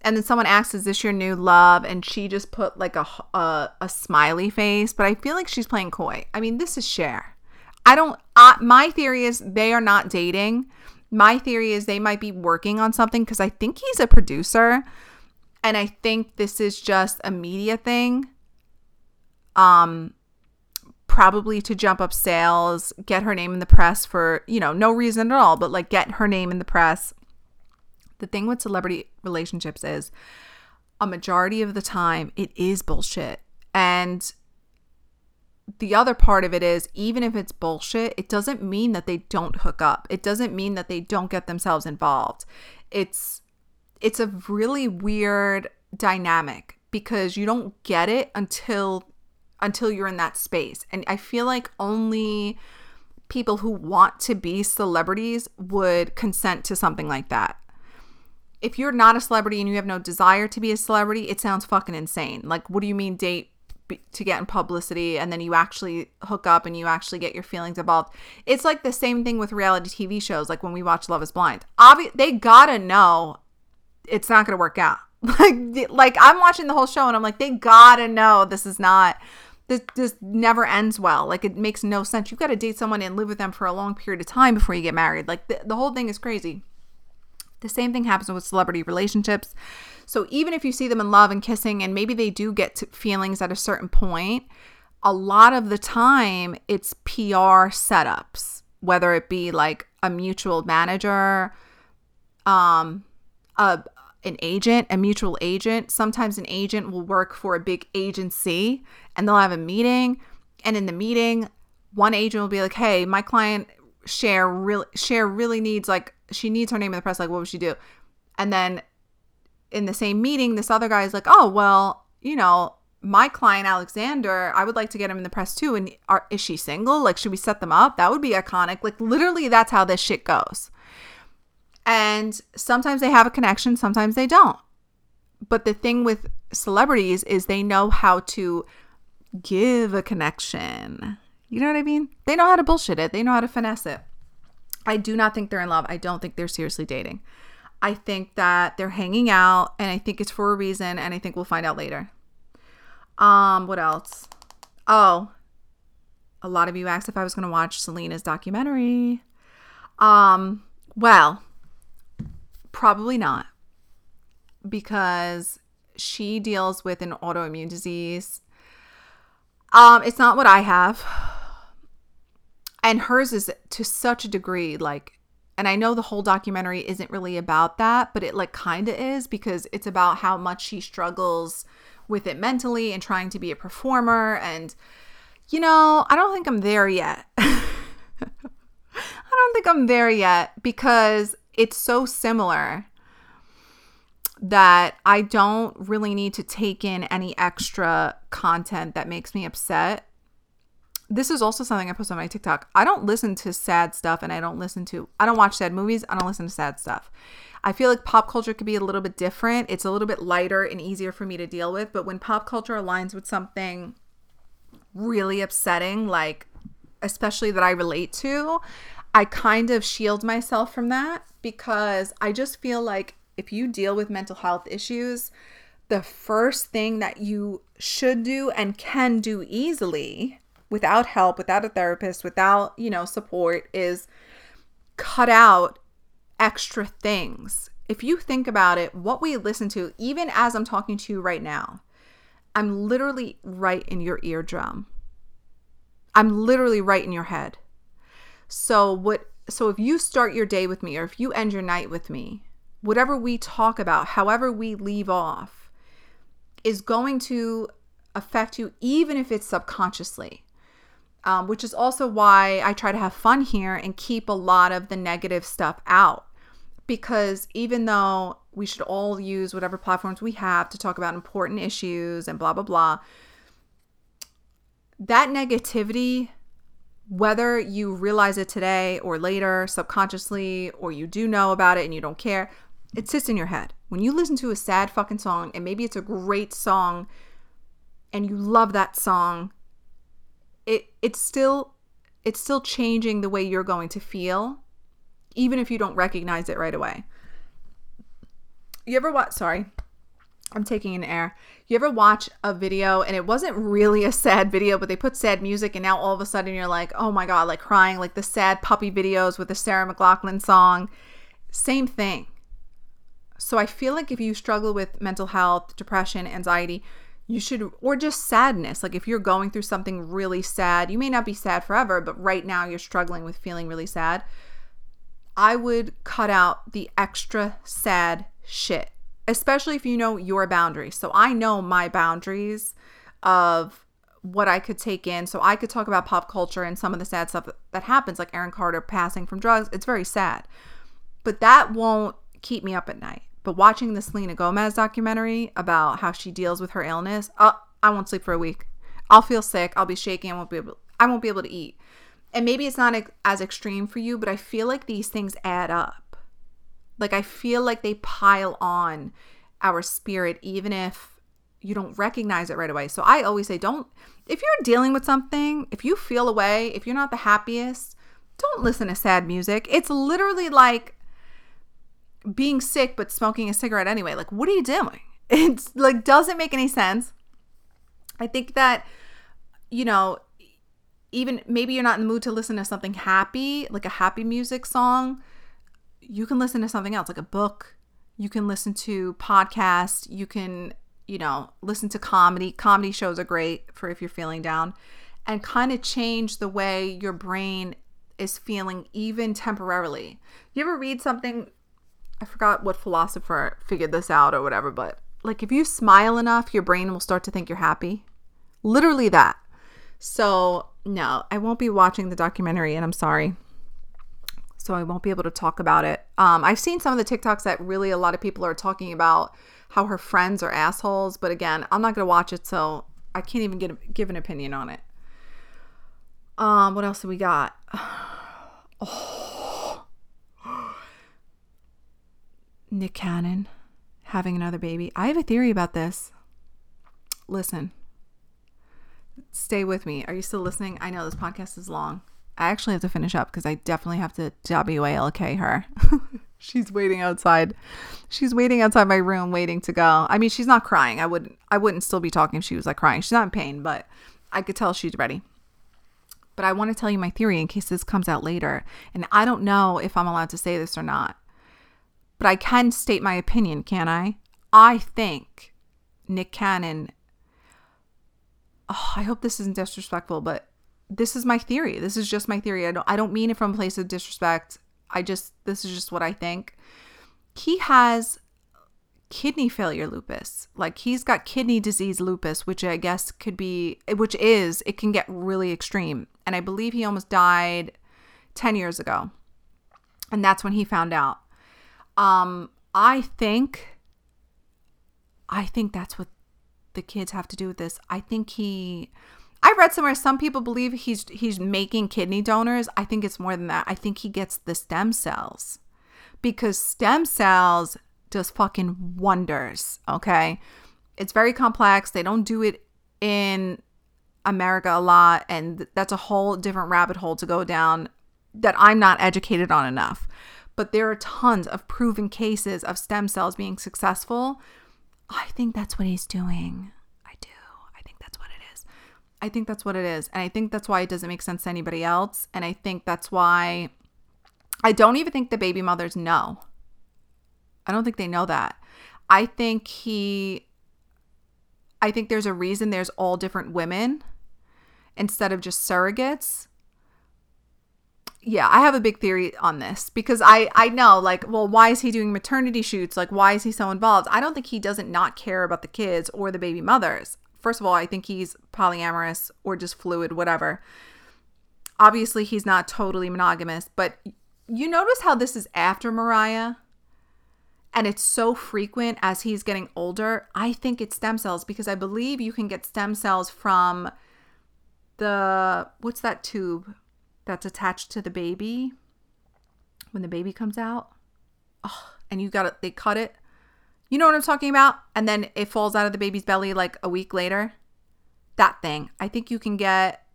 And then someone asked, is this your new love? And she just put like a, a, a smiley face. But I feel like she's playing coy. I mean, this is Cher. I don't, I, my theory is they are not dating. My theory is they might be working on something because I think he's a producer. And I think this is just a media thing. Um, probably to jump up sales, get her name in the press for, you know, no reason at all, but like get her name in the press. The thing with celebrity relationships is a majority of the time it is bullshit. And the other part of it is even if it's bullshit, it doesn't mean that they don't hook up. It doesn't mean that they don't get themselves involved. It's, it's a really weird dynamic because you don't get it until until you're in that space. And I feel like only people who want to be celebrities would consent to something like that. If you're not a celebrity and you have no desire to be a celebrity, it sounds fucking insane. Like, what do you mean date b- to get in publicity and then you actually hook up and you actually get your feelings involved? It's like the same thing with reality T V shows, like when we watch Love is Blind. Obvi- they gotta know it's not gonna work out. Like, like I'm watching the whole show and I'm like, they gotta know this is not... This, this never ends well. Like, it makes no sense. You've got to date someone and live with them for a long period of time before you get married. Like, the, the whole thing is crazy. The same thing happens with celebrity relationships. So even if you see them in love and kissing and maybe they do get to feelings at a certain point, a lot of the time it's P R setups, whether it be like a mutual manager, um, a an agent, a mutual agent. Sometimes an agent will work for a big agency and they'll have a meeting. And in the meeting, one agent will be like, hey, my client Cher really, Cher really needs like, she needs her name in the press. Like, what would she do? And then in the same meeting, this other guy is like, oh, well, you know, my client, Alexander, I would like to get him in the press too. And are, is she single? Like, should we set them up? That would be iconic. Like, literally, that's how this shit goes. And sometimes they have a connection, sometimes they don't. But the thing with celebrities is they know how to give a connection. You know what I mean? They know how to bullshit it. They know how to finesse it. I do not think they're in love. I don't think they're seriously dating. I think that they're hanging out, and I think it's for a reason, and I think we'll find out later. Um, what else? Oh, a lot of you asked if I was going to watch Selena's documentary. Um, well, probably not, because she deals with an autoimmune disease. Um, it's not what I have. And hers is to such a degree, like, and I know the whole documentary isn't really about that, but it like kind of is, because it's about how much she struggles with it mentally and trying to be a performer. And, you know, I don't think I'm there yet. I don't think I'm there yet because it's so similar that I don't really need to take in any extra content that makes me upset. This is also something I post on my TikTok. I don't listen to sad stuff, and I don't listen to, I don't watch sad movies. I don't listen to sad stuff. I feel like pop culture could be a little bit different. It's a little bit lighter and easier for me to deal with. But when pop culture aligns with something really upsetting, like especially that I relate to, I kind of shield myself from that, because I just feel like if you deal with mental health issues, the first thing that you should do and can do easily without help, without a therapist, without, you know, support, is cut out extra things. If you think about it, what we listen to, even as I'm talking to you right now, I'm literally right in your eardrum. I'm literally right in your head. So what, so if you start your day with me, or if you end your night with me, whatever we talk about, however we leave off, is going to affect you, even if it's subconsciously. Um, which is also why I try to have fun here and keep a lot of the negative stuff out. Because even though we should all use whatever platforms we have to talk about important issues and blah, blah, blah, that negativity, whether you realize it today or later subconsciously, or you do know about it and you don't care, it sits in your head. When you listen to a sad fucking song, and maybe it's a great song and you love that song, It it's still it's still changing the way you're going to feel, even if you don't recognize it right away. You ever watch? Sorry, I'm taking an air. You ever watch a video and it wasn't really a sad video, but they put sad music, and now all of a sudden you're like, oh my god, like crying, like the sad puppy videos with the Sarah McLachlan song. Same thing. So I feel like if you struggle with mental health, depression, anxiety, you should, or just sadness. Like if you're going through something really sad, you may not be sad forever, but right now you're struggling with feeling really sad. I would cut out the extra sad shit, especially if you know your boundaries. So I know my boundaries of what I could take in. So I could talk about pop culture and some of the sad stuff that happens, like Aaron Carter passing from drugs. It's very sad, but that won't keep me up at night. But watching the Selena Gomez documentary about how she deals with her illness, uh, I won't sleep for a week. I'll feel sick. I'll be shaky. I won't be able. I won't be able to eat. And maybe it's not as extreme for you, but I feel like these things add up. Like I feel like they pile on our spirit, even if you don't recognize it right away. So I always say, don't. If you're dealing with something, if you feel a way, if you're not the happiest, don't listen to sad music. It's literally like being sick but smoking a cigarette anyway. Like, what are you doing? It's like, doesn't make any sense. I think that, you know, even maybe you're not in the mood to listen to something happy, like a happy music song. You can listen to something else, like a book. You can listen to podcasts. You can, you know, listen to comedy. Comedy shows are great for if you're feeling down, and kind of change the way your brain is feeling, even temporarily. You ever read something? I forgot what philosopher figured this out or whatever, but like if you smile enough, your brain will start to think you're happy. Literally that. So no, I won't be watching the documentary, and I'm sorry. So I won't be able to talk about it. Um, I've seen some of the TikToks that really a lot of people are talking about how her friends are assholes. But again, I'm not going to watch it, so I can't even get a, give an opinion on it. Um, what else do we got? Oh. Nick Cannon having another baby. I have a theory about this. Listen. Stay with me. Are you still listening? I know this podcast is long. I actually have to finish up because I definitely have to W A L K her. She's waiting outside. She's waiting outside my room, waiting to go. I mean, she's not crying. I wouldn't I wouldn't still be talking if she was like crying. She's not in pain, but I could tell she's ready. But I want to tell you my theory in case this comes out later. And I don't know if I'm allowed to say this or not. But I can state my opinion, can I? I think Nick Cannon... Oh, I hope this isn't disrespectful, but this is my theory. This is just my theory. I don't, I don't mean it from a place of disrespect. I just, this is just what I think. He has kidney failure lupus. Like, he's got kidney disease lupus, which I guess could be, which is, it can get really extreme. And I believe he almost died ten years ago. And that's when he found out. Um, I think, I think that's what the kids have to do with this. I think he... I read somewhere some people believe he's he's making kidney donors. I think it's more than that. I think he gets the stem cells because stem cells does fucking wonders, okay? It's very complex. They don't do it in America a lot, and that's a whole different rabbit hole to go down that I'm not educated on enough. But there are tons of proven cases of stem cells being successful. I think that's what he's doing. I do. I think that's what it is. I think that's what it is. And I think that's why it doesn't make sense to anybody else. And I think that's why I don't even think the baby mothers know. I don't think they know that. I think he, I think there's a reason there's all different women instead of just surrogates. Yeah, I have a big theory on this because I, I know, like, well, why is he doing maternity shoots? Like, why is he so involved? I don't think he doesn't not care about the kids or the baby mothers. First of all, I think he's polyamorous or just fluid, whatever. Obviously, he's not totally monogamous, but you notice how this is after Mariah and it's so frequent as he's getting older. I think it's stem cells because I believe you can get stem cells from the, what's that tube? That's attached to the baby when the baby comes out. Oh, and you got it. They cut it. You know what I'm talking about? And then it falls out of the baby's belly like a week later. That thing. I think you can get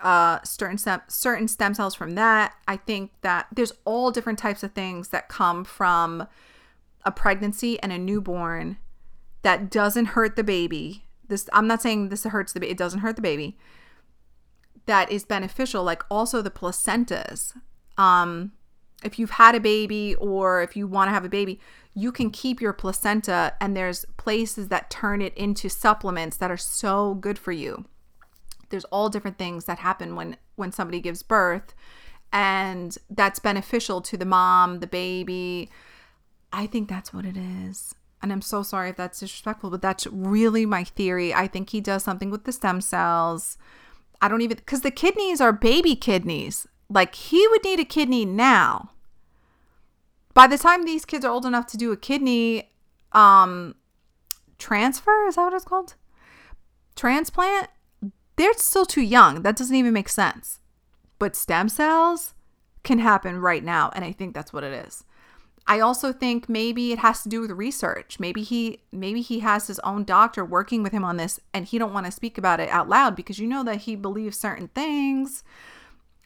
uh, certain, stem, certain stem cells from that. I think that there's all different types of things that come from a pregnancy and a newborn that doesn't hurt the baby. This I'm not saying this hurts the baby. It doesn't hurt the baby. That is beneficial, like also the placentas. Um, if you've had a baby or if you want to have a baby, you can keep your placenta, and there's places that turn it into supplements that are so good for you. There's all different things that happen when, when somebody gives birth, and that's beneficial to the mom, the baby. I think that's what it is. And I'm so sorry if that's disrespectful, but that's really my theory. I think he does something with the stem cells. I don't even, because the kidneys are baby kidneys. Like, he would need a kidney now. By the time these kids are old enough to do a kidney um, transfer, is that what it's called? Transplant? They're still too young. That doesn't even make sense. But stem cells can happen right now. And I think that's what it is. I also think maybe it has to do with research. Maybe he maybe he has his own doctor working with him on this, and he don't want to speak about it out loud because you know that he believes certain things.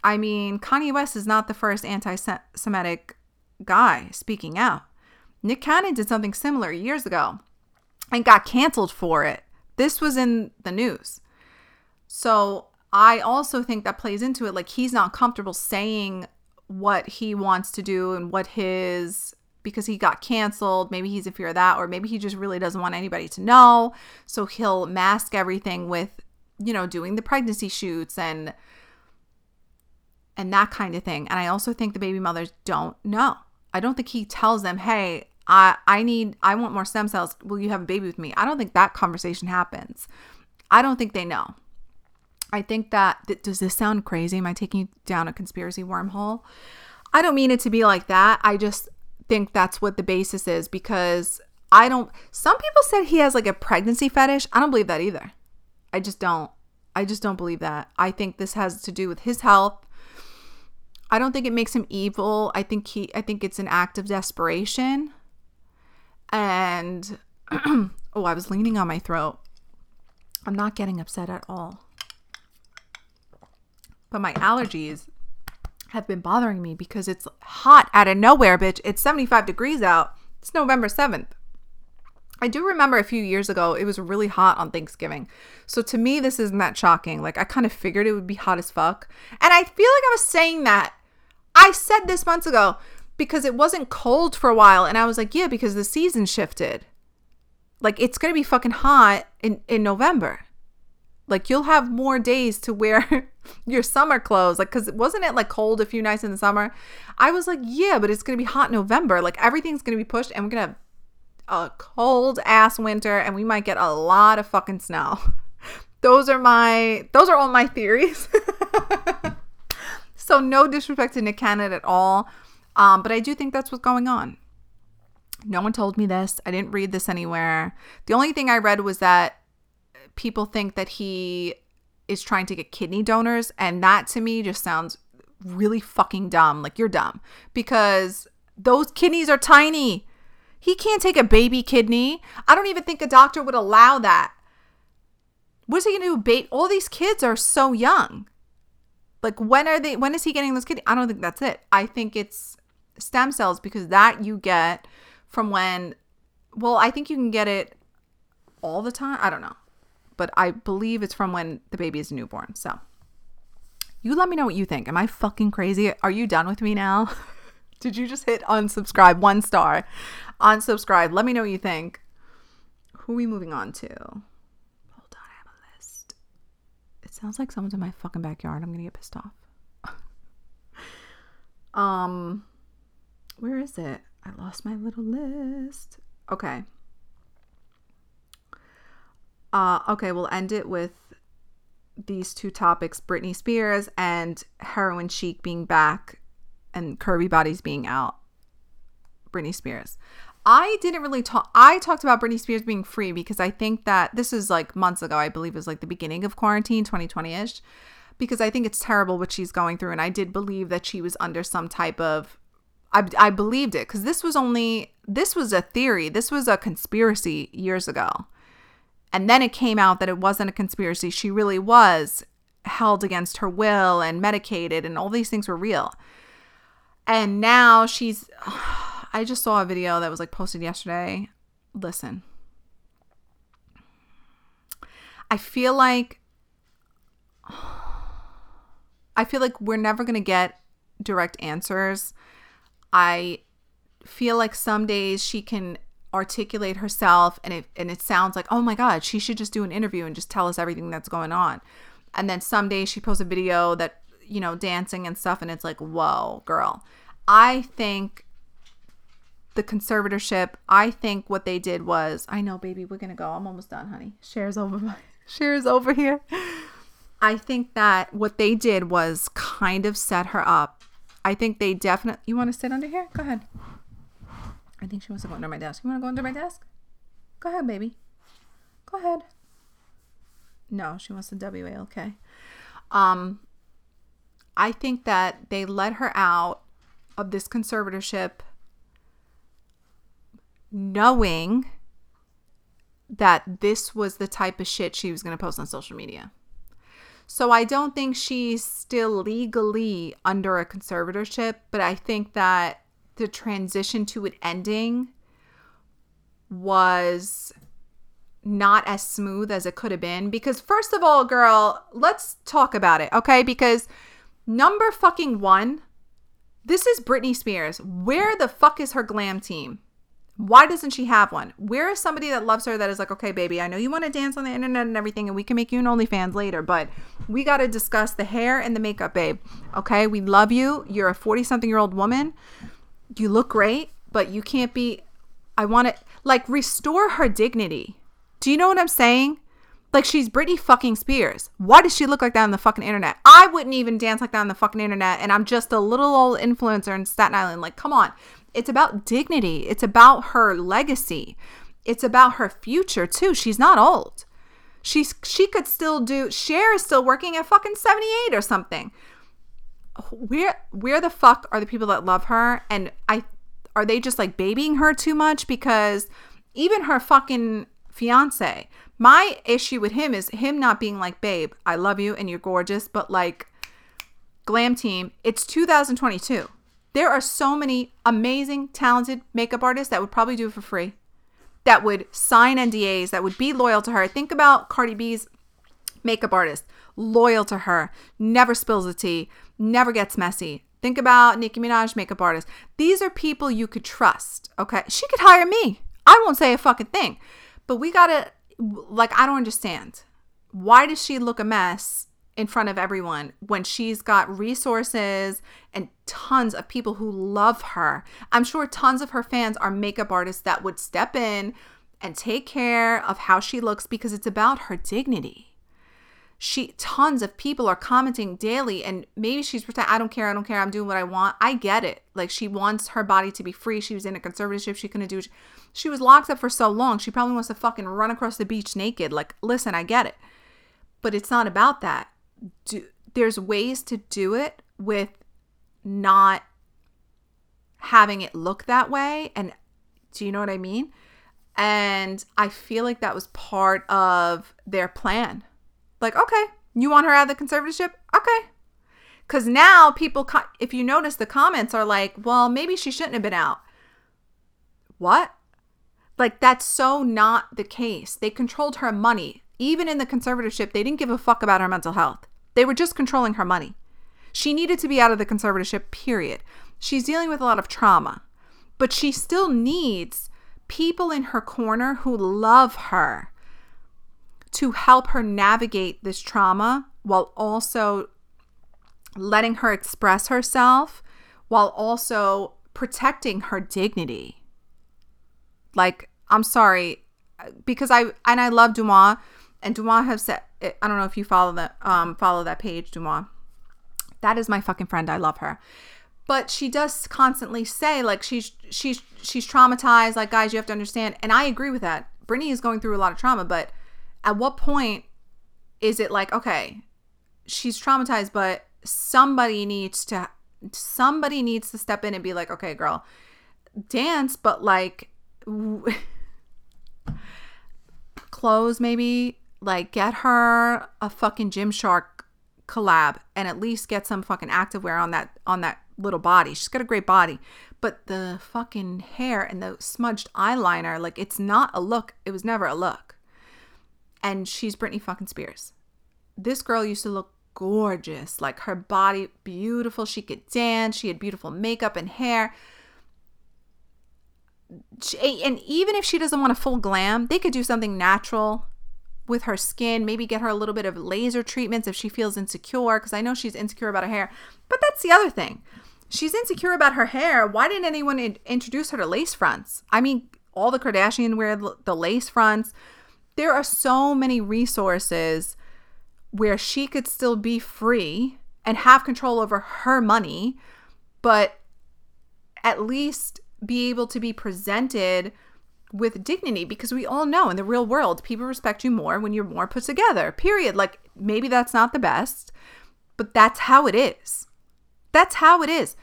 I mean, Kanye West is not the first anti-Semitic guy speaking out. Nick Cannon did something similar years ago and got canceled for it. This was in the news. So I also think that plays into it. Like, he's not comfortable saying what he wants to do and what his, because he got canceled, maybe he's in fear of that, or maybe he just really doesn't want anybody to know. So he'll mask everything with, you know, doing the pregnancy shoots and, and that kind of thing. And I also think the baby mothers don't know. I don't think he tells them, hey, I, I need, I want more stem cells. Will you have a baby with me? I don't think that conversation happens. I don't think they know. I think that, th- does this sound crazy? Am I taking you down a conspiracy wormhole? I don't mean it to be like that. I just think that's what the basis is because I don't, some people said he has like a pregnancy fetish. I don't believe that either. I just don't. I just don't believe that. I think this has to do with his health. I don't think it makes him evil. I think he, I think it's an act of desperation. And, oh, I was leaning on my throat. I'm not getting upset at all. But my allergies have been bothering me because it's hot out of nowhere, bitch. It's seventy-five degrees out. It's November seventh. I do remember a few years ago, it was really hot on Thanksgiving. So to me, this isn't that shocking. Like, I kind of figured it would be hot as fuck. And I feel like I was saying that. I said this months ago because it wasn't cold for a while. And I was like, yeah, because the season shifted. Like, it's going to be fucking hot in, in November. Like, you'll have more days to wear your summer clothes. Like, because wasn't it like cold a few nights in the summer? I was like, yeah, but it's going to be hot in November. Like, everything's going to be pushed and we're going to have a cold ass winter and we might get a lot of fucking snow. Those are my, those are all my theories. So no disrespect to Nick Cannon at all. Um, but I do think that's what's going on. No one told me this. I didn't read this anywhere. The only thing I read was that people think that he is trying to get kidney donors. And that to me just sounds really fucking dumb. Like, you're dumb because those kidneys are tiny. He can't take a baby kidney. I don't even think a doctor would allow that. What is he going to do? Ba- All these kids are so young. Like, when are they? When is he getting those kidneys? I don't think that's it. I think it's stem cells because that you get from when... Well, I think you can get it all the time. I don't know. But I believe it's from when the baby is newborn. So you let me know what you think. Am I fucking crazy? Are you done with me now? Did you just hit unsubscribe? One star. Unsubscribe. Let me know what you think. Who are we moving on to? Hold on, I have a list. It sounds like someone's in my fucking backyard. I'm going to get pissed off. um, where is it? I lost my little list. Okay. Uh, okay, we'll end it with these two topics, Britney Spears and heroin chic being back and curvy bodies being out. Britney Spears. I didn't really talk. I talked about Britney Spears being free because I think that this is like months ago. I believe it was like the beginning of quarantine, twenty twenty-ish, because I think it's terrible what she's going through. And I did believe that she was under some type of, I, I believed it because this was only, this was a theory. This was a conspiracy years ago. And then it came out that it wasn't a conspiracy. She really was held against her will and medicated and all these things were real. And now she's, I just saw a video that was like posted yesterday. Listen, I feel like, I feel like we're never going to get direct answers. I feel like some days she can articulate herself and it, and it sounds like, oh my God, she should just do an interview and just tell us everything that's going on. And then some days she posts a video that, you know, dancing and stuff. And it's like, whoa, girl. I think the conservatorship, I think what they did was, I know, baby, we're going to go. I'm almost done, honey. Cher's over. My, Cher's over here. I think that what they did was kind of set her up. I think they definitely, you want to sit under here? Go ahead. I think she wants to go under my desk. You want to go under my desk? Go ahead, baby. Go ahead. No, she wants to W A L K. Okay. Um, I think that they let her out of this conservatorship knowing that this was the type of shit she was going to post on social media. So I don't think she's still legally under a conservatorship, but I think that the transition to it ending was not as smooth as it could have been. Because first of all, girl, let's talk about it, okay? Because number fucking one, this is Britney Spears. Where the fuck is her glam team? Why doesn't she have one? Where is somebody that loves her that is like, okay, baby, I know you want to dance on the internet and everything, and we can make you an OnlyFans later, but we got to discuss the hair and the makeup, babe. Okay, we love you. You're a forty-something-year-old woman. You look great, but you can't be... I want to... Like, restore her dignity. Do you know what I'm saying? Like, she's Britney fucking Spears. Why does she look like that on the fucking internet? I wouldn't even dance like that on the fucking internet. And I'm just a little old influencer in Staten Island. Like, come on. It's about dignity. It's about her legacy. it's about her future too. She's not old. She's she could still do. Cher is still working at fucking seventy-eight or something. Where where the fuck are the people that love her? And I are they just like babying her too much? Because even her fucking fiance, my issue with him is him not being like, babe, I love you and you're gorgeous, but like, glam team, it's two thousand twenty-two. There are so many amazing, talented makeup artists that would probably do it for free, that would sign N D As, that would be loyal to her. Think about Cardi B's makeup artist, loyal to her, never spills the tea, never gets messy. Think about Nicki Minaj, makeup artist. These are people you could trust, okay? She could hire me. I won't say a fucking thing. But we gotta, like, I don't understand. Why does she look a mess in front of everyone when she's got resources and tons of people who love her? I'm sure tons of her fans are makeup artists that would step in and take care of how she looks because it's about her dignity. She, tons of people are commenting daily, and maybe she's pretending, I don't care, I don't care, I'm doing what I want. I get it. Like, she wants her body to be free. She was in a conservatorship. She couldn't do it. She was locked up for so long. She probably wants to fucking run across the beach naked. Like, listen, I get it. But it's not about that. Do, there's ways to do it with not having it look that way. And do you know what I mean? And I feel like that was part of their plan. Like, okay, you want her out of the conservatorship? Okay. Because now people, co- if you notice, the comments are like, well, maybe she shouldn't have been out. What? Like, that's so not the case. They controlled her money. Even in the conservatorship, they didn't give a fuck about her mental health. They were just controlling her money. She needed to be out of the conservatorship, period. She's dealing with a lot of trauma. But she still needs people in her corner who love her, to help her navigate this trauma while also letting her express herself, while also protecting her dignity. Like, I'm sorry, because I, and I love Dumas, and Dumas have said, I don't know if you follow that, um, follow that page, Dumas. That is my fucking friend. I love her. But she does constantly say, like, she's, she's, she's traumatized. Like, guys, you have to understand. And I agree with that. Britney is going through a lot of trauma, but at what point is it like, okay, she's traumatized, but somebody needs to, somebody needs to step in and be like, okay, girl, dance, but like, w- clothes maybe, like, get her a fucking Gymshark collab and at least get some fucking activewear on that, on that little body. She's got a great body, but the fucking hair and the smudged eyeliner, like, it's not a look. It was never a look. And she's Britney fucking Spears. This girl used to look gorgeous. Like, her body, beautiful. She could dance. She had beautiful makeup and hair. She, and even if she doesn't want a full glam, they could do something natural with her skin. Maybe get her a little bit of laser treatments if she feels insecure. Because I know she's insecure about her hair. But that's the other thing. She's insecure about her hair. Why didn't anyone in- introduce her to lace fronts? I mean, all the Kardashians wear the lace fronts. There are so many resources where she could still be free and have control over her money, but at least be able to be presented with dignity, because we all know in the real world, people respect you more when you're more put together, period. Like, maybe that's not the best, but that's how it is. That's how it is.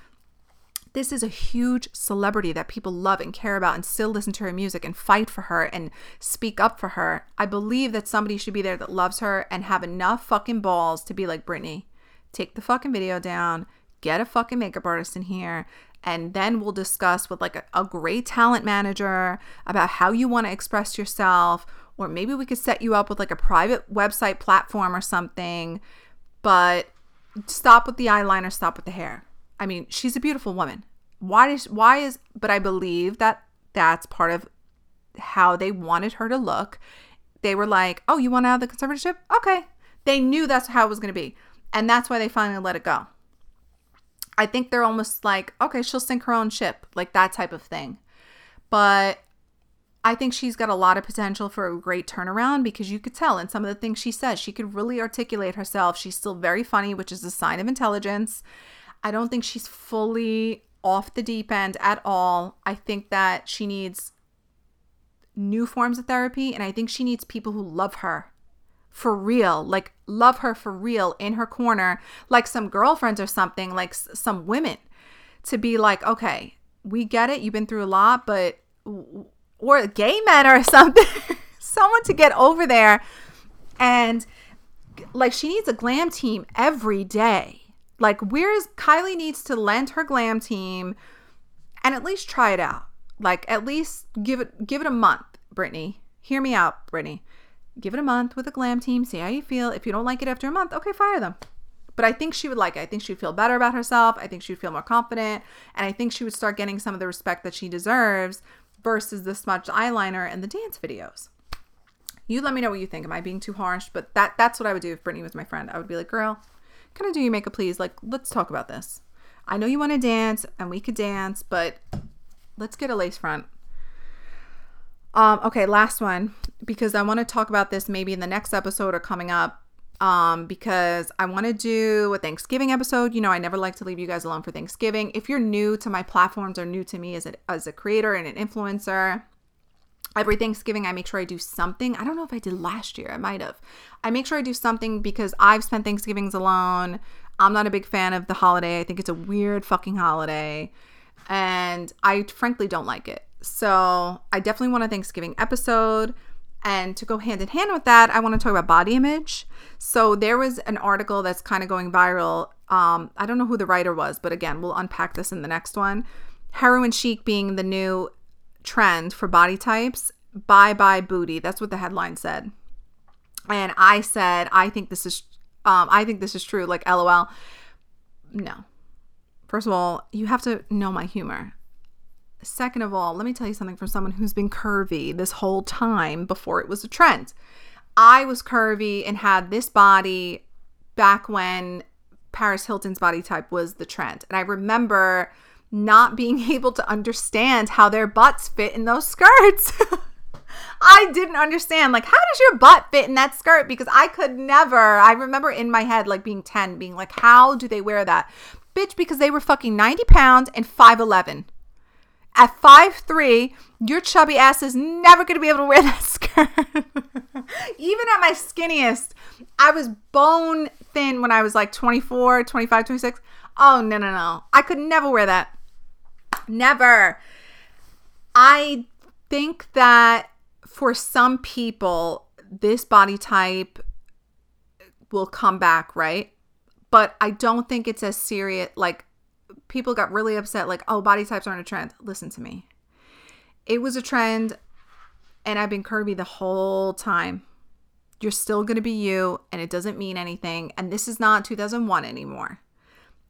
This is a huge celebrity that people love and care about and still listen to her music and fight for her and speak up for her. I believe that somebody should be there that loves her and have enough fucking balls to be like, Britney, take the fucking video down, get a fucking makeup artist in here, and then we'll discuss with like a, a great talent manager about how you want to express yourself, or maybe we could set you up with like a private website platform or something, but stop with the eyeliner, stop with the hair. I mean, she's a beautiful woman. Why is, why is, but I believe that that's part of how they wanted her to look. They were like, oh, you want out of the conservatorship? Okay. They knew that's how it was going to be. And that's why they finally let it go. I think they're almost like, okay, she'll sink her own ship, like that type of thing. But I think she's got a lot of potential for a great turnaround, because you could tell in some of the things she says, she could really articulate herself. She's still very funny, which is a sign of intelligence. I don't think she's fully off the deep end at all. I think that she needs new forms of therapy, and I think she needs people who love her for real, like love her for real in her corner, like some girlfriends or something, like s- some women to be like, okay, we get it. You've been through a lot, but or gay men or something, someone to get over there. And like, she needs a glam team every day. Like, where's Kylie needs to lend her glam team and at least try it out. Like, at least give it, give it a month, Brittany. Hear me out, Brittany. Give it a month with a glam team. See how you feel. If you don't like it after a month, okay, fire them. But I think she would like it. I think she'd feel better about herself. I think she'd feel more confident. And I think she would start getting some of the respect that she deserves versus the smudged eyeliner and the dance videos. You let me know what you think. Am I being too harsh? But that that's what I would do if Brittany was my friend. I would be like, girl, can I do your makeup, please? Like, let's talk about this. I know you want to dance and we could dance, but let's get a lace front. Um, okay, last one, because I want to talk about this maybe in the next episode or coming up, um, because I want to do a Thanksgiving episode. You know, I never like to leave you guys alone for Thanksgiving. If you're new to my platforms or new to me as a, as a creator and an influencer, every Thanksgiving, I make sure I do something. I don't know if I did last year. I might have. I make sure I do something because I've spent Thanksgivings alone. I'm not a big fan of the holiday. I think it's a weird fucking holiday. And I frankly don't like it. So I definitely want a Thanksgiving episode. And to go hand in hand with that, I want to talk about body image. So there was an article that's kind of going viral. Um, I don't know who the writer was, but again, we'll unpack this in the next one. Heroin chic being the new trend for body types. Bye bye booty. That's what the headline said. And I said, I think this is, um, I think this is true. Like, LOL. No. First of all, you have to know my humor. Second of all, let me tell you something from someone who's been curvy this whole time before it was a trend. I was curvy and had this body back when Paris Hilton's body type was the trend. And I remember not being able to understand how their butts fit in those skirts. I didn't understand. Like, how does your butt fit in that skirt? Because I could never. I remember in my head, like being ten, being like, how do they wear that? Bitch, because they were fucking ninety pounds and five eleven. At five three, your chubby ass is never going to be able to wear that skirt. Even at my skinniest, I was bone thin when I was like twenty-four, twenty-five, twenty-six. Oh, no, no, no. I could never wear that. Never. I think that for some people, this body type will come back, right? But I don't think it's as serious. Like, people got really upset, like, oh, body types aren't a trend. Listen to me. It was a trend, and I've been curvy the whole time. You're still going to be you, and it doesn't mean anything. And this is not two thousand one anymore.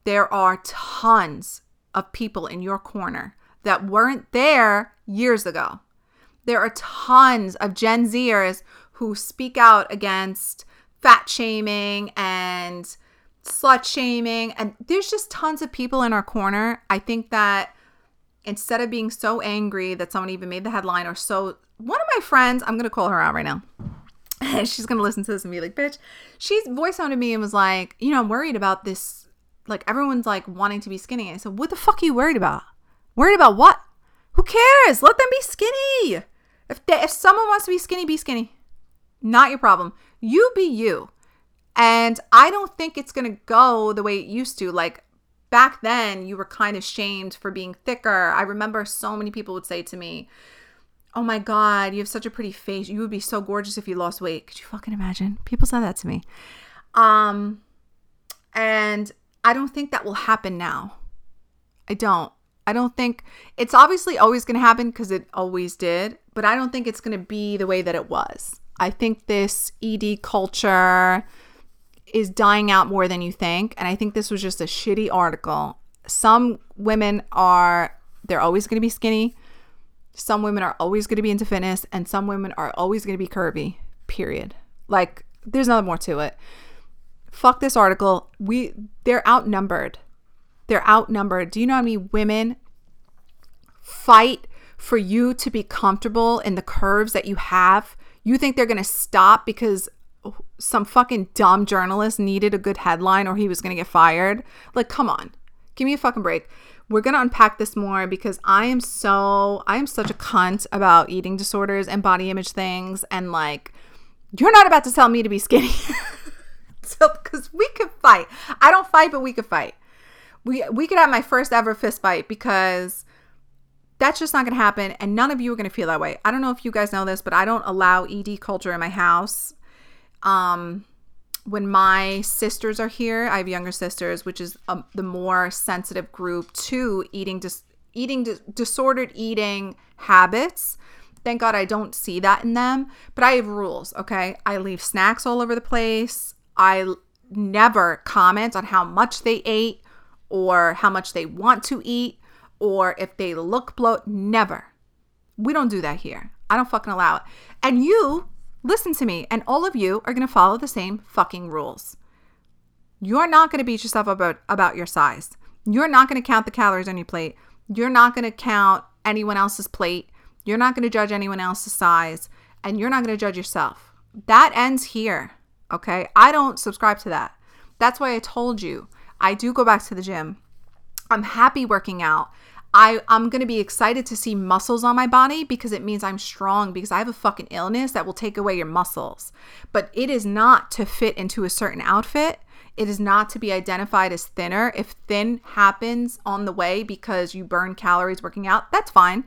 There are tons of people in your corner that weren't there years ago. There are tons of Gen Zers who speak out against fat shaming and slut shaming, and there's just tons of people in our corner. I think that instead of being so angry that someone even made the headline, or so one of my friends, I'm gonna call her out right now, she's gonna listen to this and be like, bitch, she's voice sounded me and was like, you know, I'm worried about this, like, everyone's like wanting to be skinny. I said, what the fuck are you worried about? Worried about what? Who cares? Let them be skinny. If they, if someone wants to be skinny, be skinny. Not your problem. You be you. And I don't think it's going to go the way it used to. Like, back then, you were kind of shamed for being thicker. I remember so many people would say to me, oh my God, you have such a pretty face. You would be so gorgeous if you lost weight. Could you fucking imagine? People said that to me. Um, and I don't think that will happen now. I don't. I don't think it's obviously always going to happen because it always did. But I don't think it's going to be the way that it was. I think this E D culture is dying out more than you think. And I think this was just a shitty article. Some women are, they're always going to be skinny. Some women are always going to be into fitness. And some women are always going to be curvy, period. Like, there's nothing more to it. Fuck this article. We, they're outnumbered. They're outnumbered. Do you know how many women fight for you to be comfortable in the curves that you have? You think they're going to stop because some fucking dumb journalist needed a good headline or he was going to get fired? Like, come on. Give me a fucking break. we're going to unpack this more because I am so, I am such a cunt about eating disorders and body image things. And like, you're not about to tell me to be skinny. So, because we could fight. I don't fight, but we could fight. We we could have my first ever fist fight because that's just not going to happen. And none of you are going to feel that way. I don't know if you guys know this, but I don't allow E D culture in my house. Um, when my sisters are here, I have younger sisters, which is a, the more sensitive group to eating, dis- eating di- disordered eating habits. Thank God I don't see that in them. But I have rules, okay? I leave snacks all over the place. I never comment on how much they ate or how much they want to eat or if they look bloated. Never. We don't do that here. I don't fucking allow it. And you, listen to me, and all of you are going to follow the same fucking rules. You're not going to beat yourself up about, about your size. You're not going to count the calories on your plate. You're not going to count anyone else's plate. You're not going to judge anyone else's size. And you're not going to judge yourself. That ends here. Okay, I don't subscribe to that. That's why I told you I do go back to the gym. I'm happy working out. I, I'm going to be excited to see muscles on my body because it means I'm strong because I have a fucking illness that will take away your muscles. But it is not to fit into a certain outfit. It is not to be identified as thinner. If thin happens on the way because you burn calories working out, that's fine.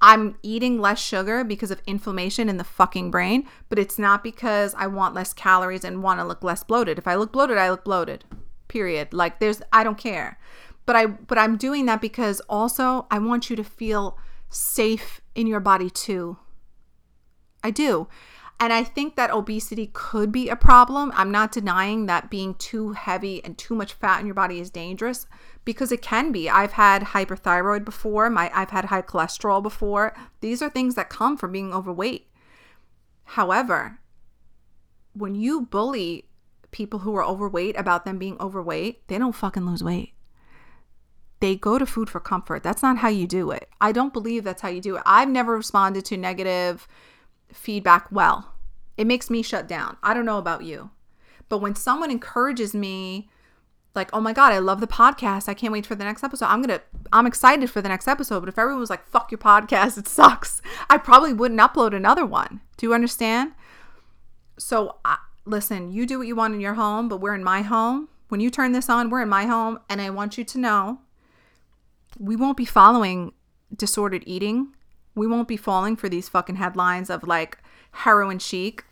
I'm eating less sugar because of inflammation in the fucking brain, but it's not because I want less calories and want to look less bloated. If I look bloated, I look bloated. Period. Like there's, I don't care. But I, but I'm doing that because also I want you to feel safe in your body too. I do. And I think that obesity could be a problem. I'm not denying that being too heavy and too much fat in your body is dangerous because it can be. I've had hyperthyroid before. My I've had high cholesterol before. These are things that come from being overweight. However, when you bully people who are overweight about them being overweight, they don't fucking lose weight. They go to food for comfort. That's not how you do it. I don't believe that's how you do it. I've never responded to negative feedback well. It makes me shut down. I don't know about you. But when someone encourages me, like, oh my God, I love the podcast. I can't wait for the next episode. I'm going to, I'm excited for the next episode. But if everyone was like, fuck your podcast, it sucks, I probably wouldn't upload another one. Do you understand? So uh, listen, you do what you want in your home, but we're in my home. When you turn this on, we're in my home. And I want you to know we won't be following disordered eating. We won't be falling for these fucking headlines of like heroin chic.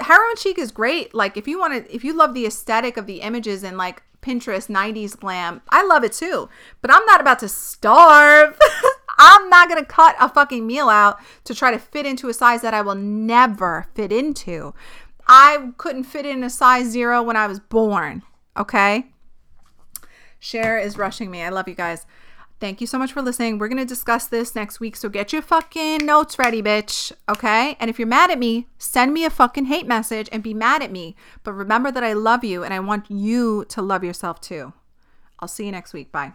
Heroin chic is great. Like if you want to, if you love the aesthetic of the images and like Pinterest nineties glam, I love it too. But I'm not about to starve. I'm not going to cut a fucking meal out to try to fit into a size that I will never fit into. I couldn't fit in a size zero when I was born. Okay. Cher is rushing me. I love you guys. Thank you so much for listening. We're going to discuss this next week. So get your fucking notes ready, bitch. Okay? And if you're mad at me, send me a fucking hate message and be mad at me. But remember that I love you and I want you to love yourself too. I'll see you next week. Bye.